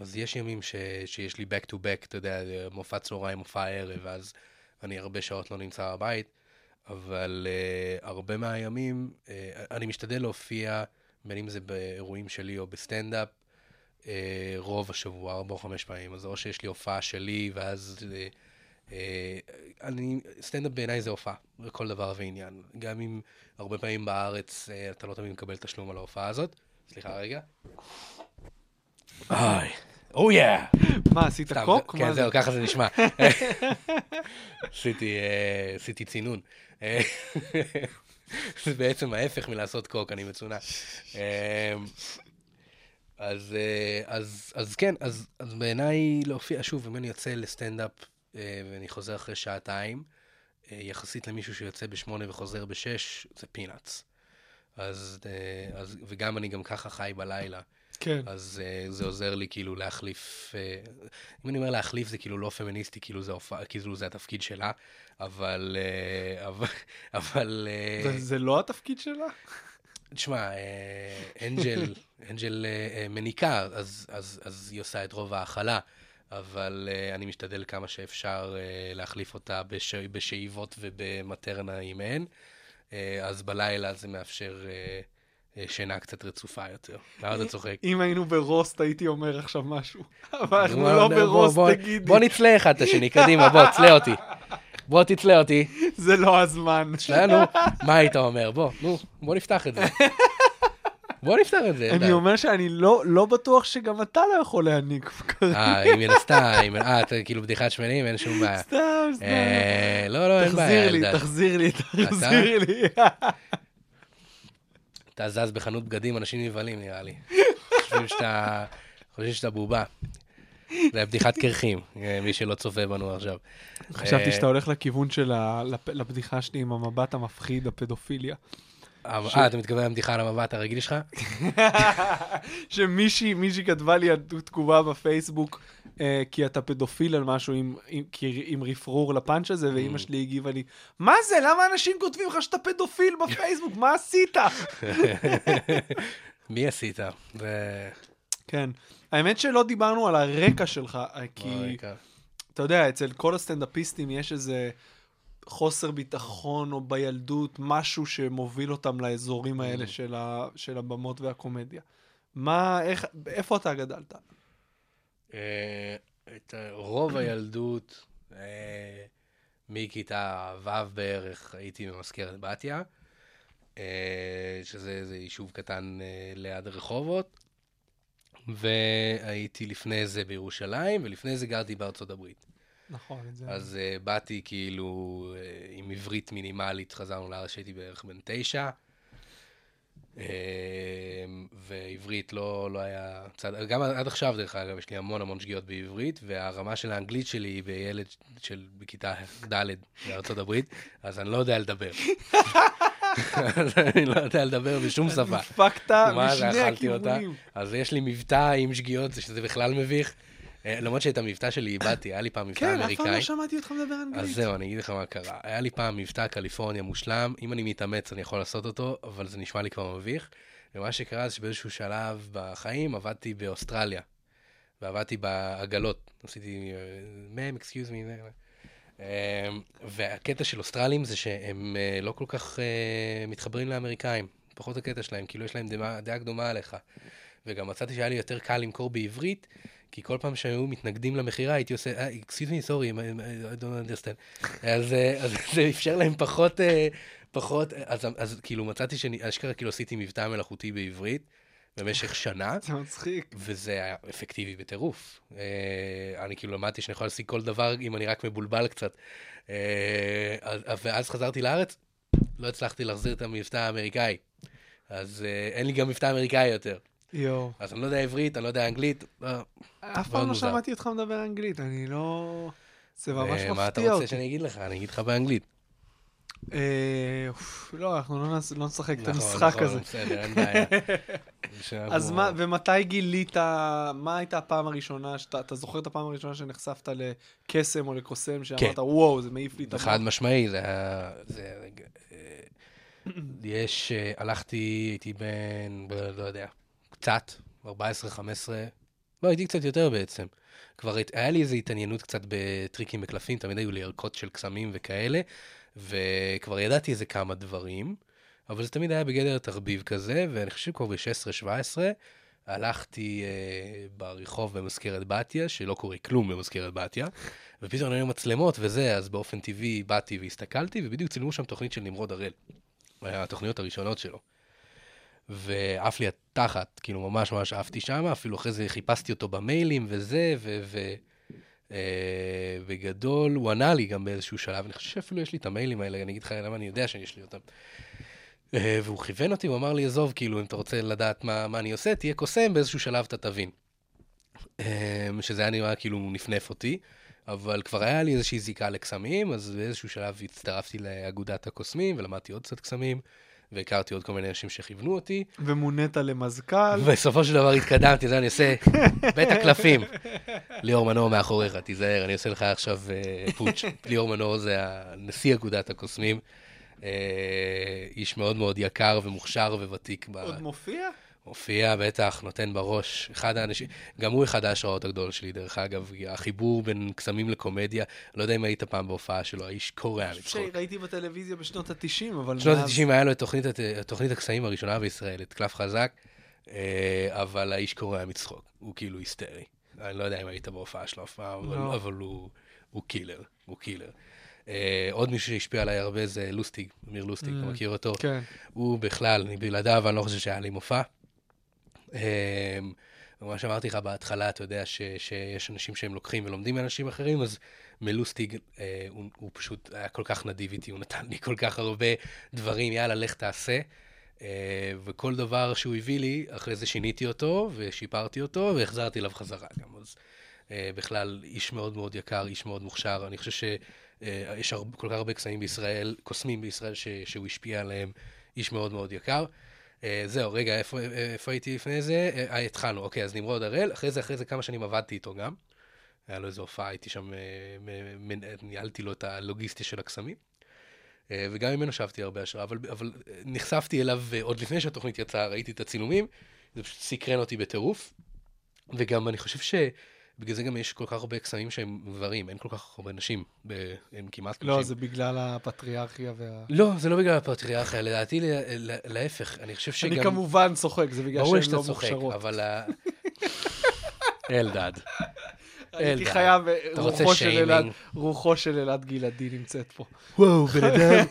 אז יש ימים שיש לי back to back, אתה יודע, מופע צהריים, מופע ערב, אז אני הרבה שעות לא נמצא בבית. אבל הרבה מהימים, אני משתדל להופיע, בין אם זה באירועים שלי או בסטנדאפ, רוב השבוע, 4 או 5 פעמים. אז או שיש לי הופעה שלי, ואז סטנדאפ בעיניי זה הופעה, כל דבר ועניין. גם אם הרבה פעמים בארץ אתה לא תמיד מקבל תשלום על ההופעה הזאת. סליחה רגע. היי. או יא! מה, עשית קוק? כן, זהו, ככה זה נשמע. עשיתי צינון. זה בעצם ההפך מלעשות קוק, אני מצונן. אז כן, אז בעיניי להופיע, שוב, אם אני יוצא לסטנדאפ ואני חוזר אחרי שעתיים, יחסית למישהו שיוצא ב8 וחוזר ב6, זה פינאץ. וגם אני גם ככה חי בלילה. כן. אז זה עוזר לי כאילו להחליף, אם אני אומר להחליף זה כאילו לא פמיניסטי, כאילו זה התפקיד שלה, אבל... זה לא התפקיד שלה? תשמע, אנג'ל מניקה, אז היא עושה את רוב ההאכלה, אבל אני משתדל כמה שאפשר להחליף אותה בשאיבות ובמטרנה אם אין, אז בלילה זה מאפשר... שינה קצת רצופה יותר. למה אתה צוחק? אם היינו ברוסט, הייתי אומר עכשיו משהו. אבל אנחנו לא ברוסט, תגידי. בוא נצלה אחד את השני, קדימה, בוא, תצלה אותי. בוא תצלה אותי. זה לא הזמן. שלנו, מה היית אומר? בוא, נו, בוא נפתח את זה. בוא נפתח את זה. אני אומר שאני לא בטוח שגם אתה לא יכול להעניק. אם ינסתה, אתה כאילו בדיחת שמנים, אין שום בעיה. סתם. לא, אין בעיה. תחזיר לי. אתה זז בחנות בגדים, אנשים נבהלים, נראה לי. חושבים שאתה בובה. זה היה בדיחת קרחים, מי שלא צופה בנו עכשיו. חשבתי שאתה הולך לכיוון של הבדיחה שלי עם המבט המפחיד, הפדופיליה. אתה מתכוון לבדיחה על המבט הרגיל שלך? שמישהי כתבה לי תגובה בפייסבוק, כי אתה פדופיל על משהו עם רפרור לפאנץ' הזה, ואמא שלי הגיבה לי, מה זה? למה אנשים כותבים לך שאתה פדופיל בפייסבוק? מה עשית? מי עשית? כן. האמת שלא דיברנו על הרקע שלך, כי אתה יודע, אצל כל הסטנדאפיסטים יש איזה חוסר ביטחון או בילדות, משהו שמוביל אותם לאזורים האלה של הבמות והקומדיה. איפה אתה גדלת? את רוב הילדות, מכיתה ו' בערך, הייתי במזכרת בתיה, שזה יישוב קטן ליד רחובות, והייתי לפני זה בירושלים, ולפני זה גרתי בארצות הברית. נכון, את זה. אז באתי כאילו עם עברית מינימלית, חזרנו לארץ, הייתי בערך בן 9, ועברית לא היה... גם עד עכשיו, דרך אגב, יש לי המון שגיאות בעברית, והרמה של האנגלית שלי היא בילד של בכיתה ד' בארצות הברית, אז אני לא יודע לדבר. אז אני לא יודע לדבר בשום שפה. נפקת משני הכיוונים. אז יש לי מבטא עם שגיאות, שזה בכלל מביך. למרות שאת המבטא שלי איבדתי, היה לי פעם מבטא אמריקאי. כן, אף פעם לא שמעתי אותך מדבר אנגלית. אז זהו, אני אגיד לך מה קרה. היה לי פעם מבטא קליפורניה מושלם, אם אני מתאמץ אני יכול לעשות אותו, אבל זה נשמע לי כבר מביך. ומה שקרה זה שבאיזשהו שלב בחיים עבדתי באוסטרליה, ועבדתי בעגלות. עשיתי, excuse me, והקטע של אוסטרלים זה שהם לא כל כך מתחברים לאמריקאים, פחות הקטע שלהם, כאילו יש להם דעה קדומה עליך. וגם מצאתי שהיה לי יותר קל למכור בעברית, כי כל פעם שהיו מתנגדים למחירה, הייתי עושה, excuse me, sorry, I don't understand. אז זה אפשר להם פחות, אז כאילו מצאתי שאשכרה כאילו עשיתי מבטא מלאכותי בעברית, במשך שנה. זה מצחיק. וזה היה אפקטיבי בטירוף. אני כאילו למדתי שאני יכול להשיג כל דבר, אם אני רק מבולבל קצת. ואז חזרתי לארץ, לא הצלחתי להחזיר את המבטא האמריקאי. אז אין לי גם מבטא אמריקאי יותר. אז אני לא יודע עברית, אני לא יודע אנגלית. אף פעם לא שמעתי אותך מדבר אנגלית, אני לא... זה ממש מפתיע אותי. מה אתה רוצה שאני אגיד לך? אני אגיד לך באנגלית. לא, אנחנו לא נשחק את המשחק הזה. בסדר, אין בעיה. אז מה, ומתי גילית, מה הייתה הפעם הראשונה, אתה זוכר את הפעם הראשונה שנחשפת לקסם או לקוסם, שאמרת, וואו, זה מעיף לי את המוח. חד משמעי, זה... יש, הלכתי, הייתי בן, לא יודע. קצת, 14, 15, לא, הייתי קצת יותר בעצם. כבר היה לי איזו התעניינות קצת בטריקים וקלפים, תמיד היו לי ערכות של קסמים וכאלה, וכבר ידעתי איזה כמה דברים, אבל זה תמיד היה בגדר תרביב כזה, ואני חושב כבר ב-16-17, הלכתי ברחוב במזכרת בתיה, שלא קורה כלום במזכרת בתיה, ופתאום היו מצלמות וזה, אז באופן טבעי באתי והסתכלתי, ובדיוק צילמו שם תוכנית של נמרוד הראל, התוכניות הראשונות שלו. ואף לי התחת, כאילו ממש אהבתי שם, אפילו אחרי זה חיפשתי אותו במיילים וזה, ובגדול הוא ענה לי גם באיזשהו שלב, אני חושב שאפילו יש לי את המיילים האלה, אני אגיד לך למה אני יודע שיש לי אותם. והוא כיוון אותי, הוא אמר לי, עזוב, כאילו אם אתה רוצה לדעת מה אני עושה, תהיה קוסם, באיזשהו שלב אתה תבין. שזה היה נראה כאילו נפנף אותי, אבל כבר היה לי איזושהי זיקה לקסמים, אז באיזשהו שלב הצטרפתי לאגודת הקוסמים ולמדתי עוד קצת קסמים, והכרתי עוד כל מיני אנשים שכיוונו אותי. ומונית למזכ"ל. ובסופו של דבר התקדמתי, זה אני עושה בית הקלפים. ליאור מנוע מאחוריך, תיזהר, אני עושה לך עכשיו פוטש. ליאור מנוע זה נשיא אגודת הקוסמים, איש מאוד מאוד יקר ומוכשר וותיק. עוד מופיע? מופיע, בטח, נותן בראש. אחד האנשים, גם הוא אחד ההשראות הגדול שלי, דרך אגב, החיבור בין קסמים לקומדיה, לא יודע אם היית פעם בהופעה שלו, האיש קורע מצחוק. ראיתי בטלוויזיה בשנות ה-90, אבל... בשנות ה-90 היה לו את תוכנית הקסמים הראשונה בישראל, את קלף חזק, אבל האיש קורע מצחוק, הוא כאילו היסטרי. אני לא יודע אם היית בהופעה שלו אף פעם, אבל הוא קילר, הוא קילר. עוד מישהו שהשפיע עליי הרבה זה לוסטיג, מאיר לוסטיג, אתה מכיר אותו? כן. הוא בכלל, בלעדיו, אני לא חושב שהיה לי מופע. מה שאמרתי לך בהתחלה, אתה יודע שיש אנשים שהם לוקחים ולומדים מאנשים אחרים, אז מלוסטיג הוא פשוט היה כל כך נדיב איתי, הוא נתן לי כל כך הרבה דברים, יאללה, לך תעשה, וכל דבר שהוא הביא לי, אחרי זה שיניתי אותו ושיפרתי אותו והחזרתי אליו חזרה גם, אז בכלל איש מאוד מאוד יקר, איש מאוד מוכשר. אני חושב שיש כל כך הרבה קסמים בישראל, קוסמים בישראל שהוא השפיע עליהם, איש מאוד מאוד יקר. זהו, רגע, איפה הייתי לפני זה? התחלנו, אוקיי, אז נמרוד הראל, אחרי זה כמה שנים עבדתי איתו גם. היה לו איזו הופעה, הייתי שם, ניהלתי לו את הלוגיסטיה של הקסמים. וגם ממנו שבתי הרבה השראה, אבל נחשפתי אליו עוד לפני שהתוכנית יצאה, ראיתי את הצילומים, זה פשוט סקרן אותי בטירוף. וגם אני חושב בגלל זה גם יש כל כך הרבה קסמים שהם גברים, אין כל כך הרבה נשים, הם כמעט נשים. לא, זה בגלל הפטריארכיה וה... לא, זה לא בגלל הפטריארכיה, לדעתי להפך, אני חושב שגם... אני כמובן צוחק, זה בגלל שהן לא מוכשרות. אבל... אלדד. הייתי חייב, רוחו של אלעד גלעדי נמצאת פה. וואו, בן אדם,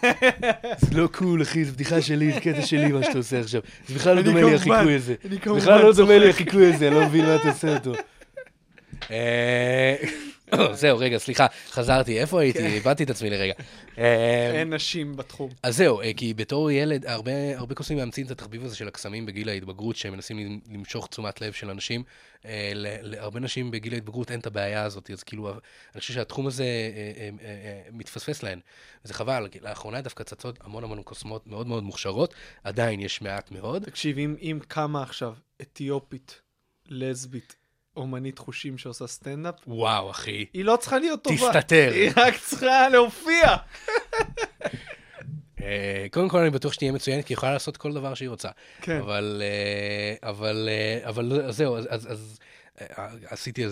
זה לא קול, אחי, זה בדיחה שלי, זה קטע שלי מה שאתה עושה עכשיו. זה בכלל לא דומה לי החיקוי הזה. בכלל לא דומה לי החיקוי הזה, אני לא מבין מה אתה עושה אותו. זהו, רגע, סליחה, חזרתי, איפה הייתי? הבנתי את עצמי לרגע. אין נשים בתחום. אז זהו, כי בתור ילד, הרבה קוסמים מאמצים את התחביב הזה של הקסמים בגיל ההתבגרות, שהם מנסים למשוך תשומת לב של אנשים. להרבה נשים בגיל ההתבגרות אין את הבעיה הזאת, אז כאילו, אני חושב שהתחום הזה מתפספס להן. זה חבל, לאחרונה דווקא צצות המון קוסמות מאוד מאוד מוכשרות, עדיין יש מעט מאוד. תקשיב, אם קמה עכשיו אתיופית, לסבית, אומנית חושים שעושה סטנדאפ. וואו, אחי. היא לא צריכה להיות טובה. תסתתר. היא רק צריכה להופיע. קודם כל, אני בטוח שתהיה מצוינת, כי היא יכולה לעשות כל דבר שהיא רוצה. כן. אבל זהו, אז עשיתי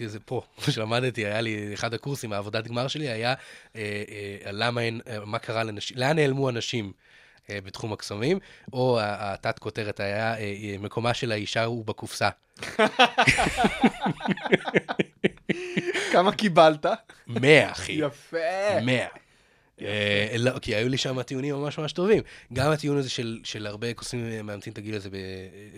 איזה פה. כשלמדתי, היה לי אחד הקורסים, העבודת גמר שלי היה מה קרה לנשים, לאן נעלמו הנשים. בתחום הקסמים, או התת כותרת היה, מקומה של האישה הוא בקופסה. כמה קיבלת? 100, אחי. יפה. 100. לא, כי היו לי שם טיעונים ממש טובים. גם הטיעון הזה של הרבה קוסמים מאמצים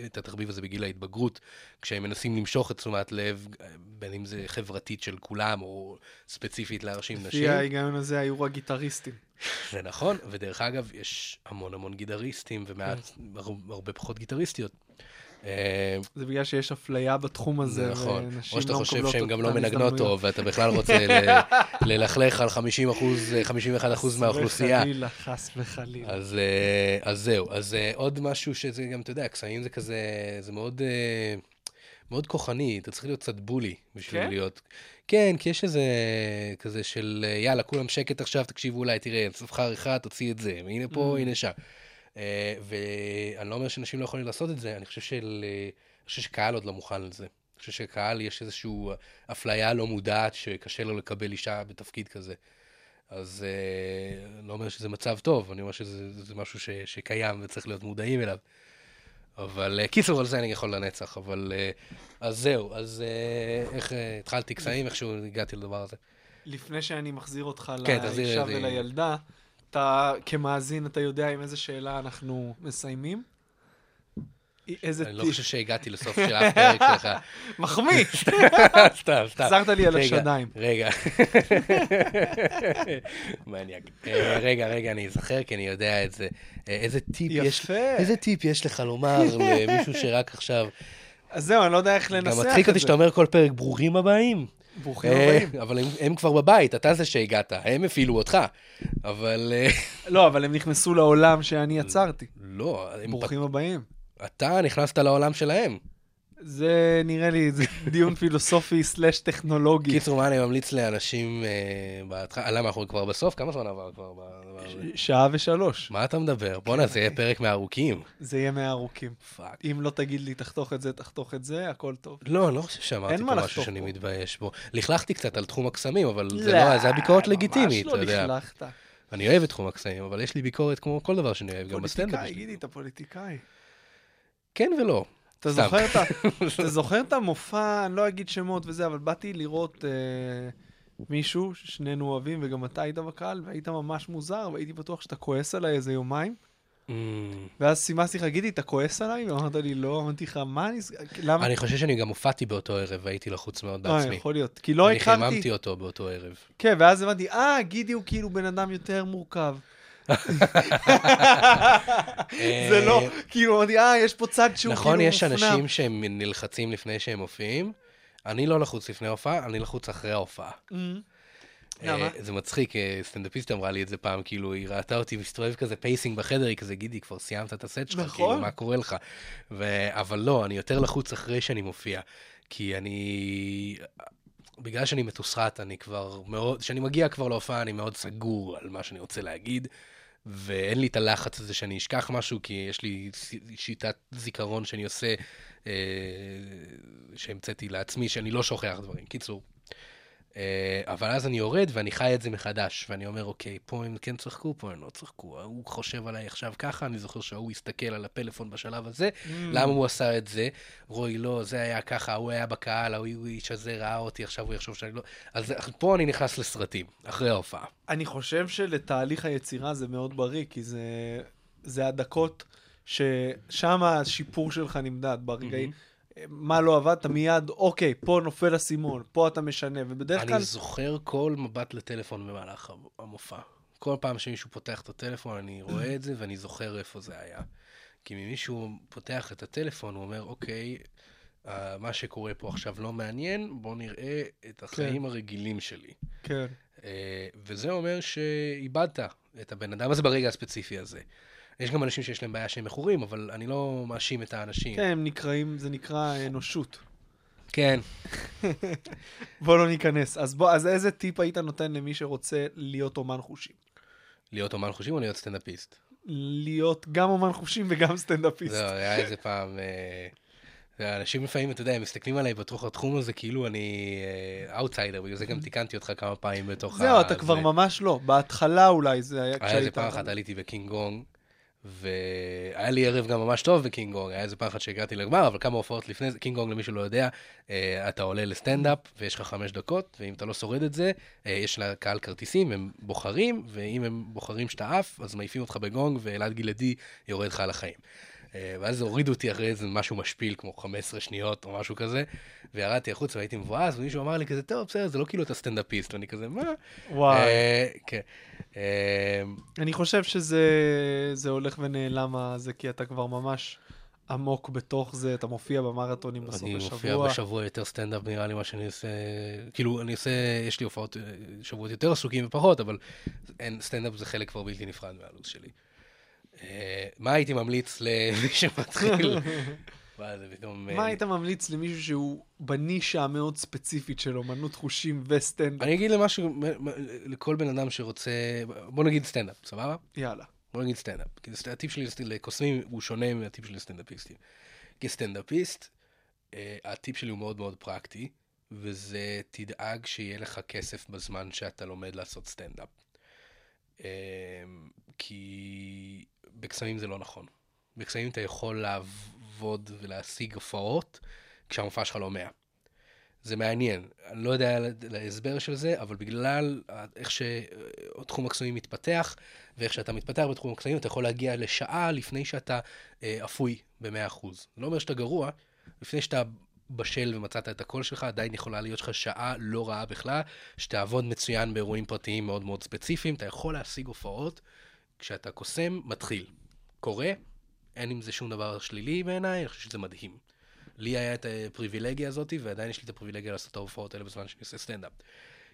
את התחביב הזה בגיל ההתבגרות, כשהם מנסים למשוך את תשומת לב, בין אם זה חברתית של כולם, או ספציפית להרשים נשים. לפי ההיגיון הזה היו הגיטריסטים. זה נכון, ודרך אגב, יש המון גיטריסטים, ומעט הרבה פחות גיטריסטיות. זה בגלל שיש אפליה בתחום הזה. נכון, או שאתה חושב שהן גם לא מנגנות טוב, ואתה בכלל רוצה ללכלך על 51% מהאוכלוסייה. חס וחלילה. אז זהו, אז עוד משהו שזה גם, אתה יודע, קסמים זה כזה, זה מאוד כוחני, אתה צריך להיות קצת בולי בשביל להיות... כן, כי יש איזה כזה של, יאללה, כולם שקט עכשיו, תקשיבו אולי, תראה, ספחה עריכה, תוציא את זה, הנה פה, הנה שם. ואני לא אומר שאנשים לא יכולים לעשות את זה, אני חושב שקהל עוד לא מוכן לזה. אני חושב שקהל יש איזושהי אפליה לא מודעת שקשה לו לקבל אישה בתפקיד כזה. אז אני לא אומר שזה מצב טוב, אני אומר שזה משהו שקיים וצריך להיות מודעים אליו. אבל קיצור על זה אני יכול לנצח, אבל אז זהו, אז איך התחלתי קסמים, איכשהו הגעתי לדבר הזה. לפני שאני מחזיר אותך לאישה ולילדה, אתה כמאזין, אתה יודע עם איזה שאלה אנחנו מסיימים? אני לא חושב שהגעתי לסוף של אף פרק שלך. מחמיא! סתם. חזרת לי על השדיים. רגע, אני אזכר, כי אני יודע את זה. איזה טיפ יש לך לומר למישהו שרק עכשיו... אז זהו, אני לא יודע איך לנסח את זה. גם מצחיק אותי שאתה אומר כל פרק ברוכים הבאים. ברוכים הבאים. אבל הם כבר בבית, אתה זה שהגעת, הם הפעילו אותך. אבל... לא, אבל הם נכנסו לעולם שאני יצרתי. לא. ברוכים הבאים. אתה נכנסת לעולם שלהם. זה נראה לי, זה דיון פילוסופי סלש טכנולוגי. קיצור, מה אני ממליץ לאנשים בהתחלה? למה אנחנו כבר בסוף? כמה זמן עבר כבר? 1:03. מה אתה מדבר? בוא'נה, זה יהיה פרק מהארוכים. זה יהיה מהארוכים. אם לא תגיד לי, תחתוך את זה, הכל טוב. לא, אני לא חושב שאמרתי פה משהו שאני מתבייש בו. לכלכתי קצת על תחום הקסמים, אבל זה הביקורת לגיטימית. ממש לא לכלכת. אני אוהב את תחום הקסמים, אבל יש לי ביקורת כמו כל דבר שאני אוהב, גם בסטנדאפ. פוליטיקאי. כן ולא. אתה זוכר את המופע, אני לא אגיד שמות וזה, אבל באתי לראות מישהו ששנינו אוהבים, וגם אתה היית בקהל, והיית ממש מוזר, והייתי בטוח שאתה כועס עליי איזה יומיים. ואז סימסתי לך, גידי, אתה כועס עליי? ואמרת לי, לא, אמרתי לך, מה אני... אני חושב שאני גם הופעתי באותו ערב, והייתי לחוץ מאוד בעצמי. יכול להיות, כי לא הכרתי... אני חיממתי אותו באותו ערב. כן, ואז הבנתי, גידי הוא כאילו בן אדם יותר מורכב. זה לא, כאילו, יש פה צד שהוא כאילו מופנם. נכון, יש אנשים שהם נלחצים לפני שהם מופיעים, אני לא לחוץ לפני ההופעה, אני לחוץ אחרי ההופעה. זה מצחיק, סטנדאפיסט אמרה לי את זה פעם, כאילו היא ראתה אותי מסתובב כזה פייסינג בחדר, היא כזה, גידי, כבר סיימת את הסט שלך, כאילו מה קורה לך? אבל לא, אני יותר לחוץ אחרי שאני מופיע, כי אני... בגלל שאני מתוסרט, אני כבר מאוד... כשאני מגיע כבר להופעה, אני מאוד סגור על מה שאני רוצה להגיד, ואין לי את הלחץ הזה שאני אשכח משהו, כי יש לי שיטת זיכרון שאני עושה, שהמצאתי לעצמי, שאני לא שוכח דברים. קיצור. אבל אז אני יורד ואני חי את זה מחדש, ואני אומר, אוקיי, פה הם כן צחקו, פה הם לא צחקו, הוא חושב עליי עכשיו ככה, אני זוכר שהוא הסתכל על הפלאפון בשלב הזה, למה הוא עשה את זה, רואי לא, זה היה ככה, הוא היה בקהל, הוא איש הזה ראה אותי, עכשיו הוא יחשוב שאני לא... אז פה אני נכנס לסרטים, אחרי ההופעה. אני חושב שלתהליך היצירה זה מאוד בריא, כי זה הדקות ששם השיפור שלך נמדד ברגעים. מה לא עבד, אתה מיד, אוקיי, פה נופל הסימון, פה אתה משנה, ובדרך כלל... אני זוכר כל מבט לטלפון במהלך המופע. כל פעם שמישהו פותח את הטלפון, אני רואה את זה, ואני זוכר איפה זה היה. כי ממישהו פותח את הטלפון, הוא אומר, אוקיי, מה שקורה פה עכשיו לא מעניין, בוא נראה את החיים הרגילים שלי. כן. וזה אומר שאיבדת את הבן אדם הזה ברגע הספציפי הזה. יש גם אנשים שיש להם בעיה שהם מכורים, אבל אני לא מאשים את האנשים. כן, הם נקראים, זה נקרא אנושות. כן. בוא לא ניכנס. אז איזה טיפ היית נותן למי שרוצה להיות אומן חושים? להיות אומן חושים או להיות סטנדאפיסט? להיות גם אומן חושים וגם סטנדאפיסט. זה היה איזה פעם... אנשים לפעמים, אתה יודע, הם מסתכלים עליי בתוך התחום הזה, כאילו אני אאוטסיידר, בגלל זה גם תיקנתי אותך כמה פעמים בתוך... זהו, אתה כבר ממש לא. בהתחלה אולי זה היה... היה איזה פעם אחת, עליתי בקינג גונג. והיה לי ערב גם ממש טוב בקינג גונג, היה איזה פחד שהגעתי לגמר, אבל כמה הופעות לפני זה, קינג גונג למי שלא יודע, אתה עולה לסטנדאפ ויש לך 5 דקות, ואם אתה לא שורד את זה, יש לקהל כרטיסים, הם בוחרים, ואם הם בוחרים שאתה עף, אז מעיפים אותך בגונג, ואלעד גלעדי יורד לך על החיים. ואז הורידו אותי אחרי איזה משהו משפיל, כמו 15 שניות או משהו כזה, וירדתי החוץ והייתי מבועז, ומישהו אמר לי כזה, טוב, בסדר, זה לא כאילו אתה סטנדאפיסט, ואני כזה, מה? וואי. כן. אני חושב שזה הולך ונעלם, זה כי אתה כבר ממש עמוק בתוך זה, אתה מופיע במרתונים בסוף השבוע. אני מופיע בשבוע יותר סטנדאפ, נראה לי מה שאני עושה, כאילו, אני עושה, יש לי הופעות שבועות יותר עסוקים ופחות, אבל סטנדאפ זה חלק כבר בלתי נפרד מהלו"ז שלי. מה הייתי ממליץ למי שמתחיל? מה היית ממליץ למישהו שהוא בנישה המאוד ספציפית של אומנות חושים וסטנדאפ? אני אגיד למשהו, לכל בן אדם שרוצה, בוא נגיד סטנדאפ, סבבה? יאללה. בוא נגיד סטנדאפ. הטיפ שלי לקוסמים הוא שונה מהטיפ שלי לסטנדאפיסטים. כסטנדאפיסט, הטיפ שלי הוא מאוד מאוד פרקטי, וזה תדאג שיהיה לך כסף בזמן שאתה לומד לעשות סטנדאפ. כי בקסמים זה לא נכון. בקסמים אתה יכול לעבוד ולהשיג הופעות כשהמופע שלך לא 100. זה מעניין. אני לא יודע להסבר של זה, אבל בגלל איך שתחום הקסמים מתפתח, ואיך שאתה מתפתח בתחום הקסמים, אתה יכול להגיע לשעה לפני שאתה אפוי ב-100%. לא אומר שאתה גרוע, לפני שאתה בשל ומצאת את הקול שלך, עדיין יכולה להיות שלך שעה לא רעה בכלל, שתעבוד מצוין באירועים פרטיים מאוד מאוד ספציפיים, אתה יכול להשיג הופעות, כשאתה קוסם, מתחיל. קורה, אין עם זה שום דבר שלילי בעיניי, אני חושב שזה מדהים. לי היה את הפריבילגיה הזאת, ועדיין יש לי את הפריבילגיה לעשות את ההופעות האלה בזמן שאני עושה סטנדאפ.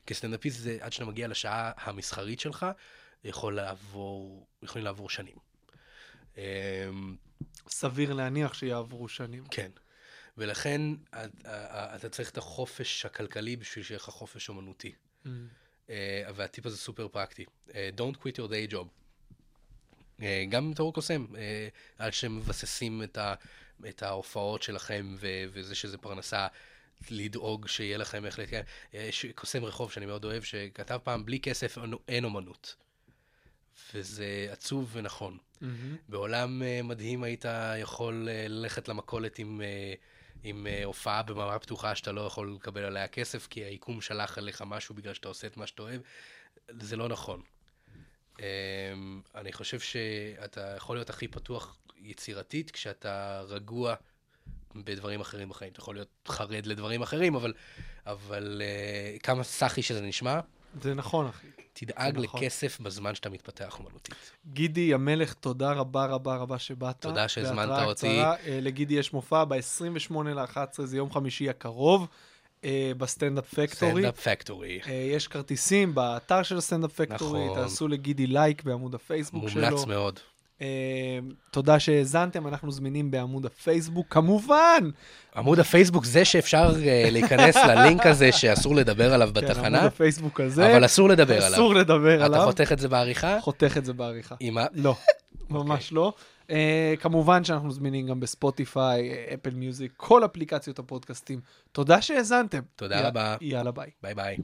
כי סטנדאפיסט זה, עד שאתה מגיע לשעה המסחרית שלך, יכולים לעבור שנים. סביר להניח שיעברו שנים. כן. ולכן אתה צריך את החופש הכלכלי בשביל שיהיה לך חופש אומנותי. והטיפ הזה סופר פרקטי. Don't quit your day job. גם בתור קוסם, על שמבססים את ההופעות שלכם וזה שזה פרנסה, לדאוג שיהיה לכם איך להתקיים. יש קוסם רחוב שאני מאוד אוהב שכתב פעם, בלי כסף אין אומנות. וזה עצוב ונכון. בעולם מדהים היית יכול ללכת למכולת עם הופעה במראה פתוחה שאתה לא יכול לקבל עליה כסף, כי היקום שלח עליך משהו בגלל שאתה עושה את מה שאתה אוהב. זה לא נכון. אני חושב שאתה יכול להיות הכי פתוח יצירתית כשאתה רגוע בדברים אחרים בחיים. אתה יכול להיות חרד לדברים אחרים, אבל כמה סחי שזה נשמע. זה נכון, אחי. תדאג לכסף בזמן שאתה מתפתח אומנותית. גידי, המלך, תודה רבה רבה רבה שבאת. תודה שהזמנת אותי. לגידי יש מופע ב-28/11, זה יום חמישי הקרוב. בסטנדאפ פקטורי. סטנדאפ פקטורי. יש כרטיסים באתר של הסטנדאפ פקטורי, תעשו לגידי לייק בעמוד הפייסבוק שלו. מומלץ מאוד. תודה שהזנתם, אנחנו זמינים בעמוד הפייסבוק, כמובן. עמוד הפייסבוק זה שאפשר להיכנס ללינק הזה שאסור לדבר עליו בתחנה. כן, עמוד הפייסבוק הזה. אבל אסור לדבר עליו. אסור לדבר עליו. אתה חותך את זה בעריכה? חותך את זה בעריכה. לא, ממש לא. כמובן שאנחנו זמינים גם בספוטיפיי, אפל מיוזיק, כל אפליקציות הפודקאסטים. תודה שהזנתם. תודה רבה. יאללה ביי. ביי ביי.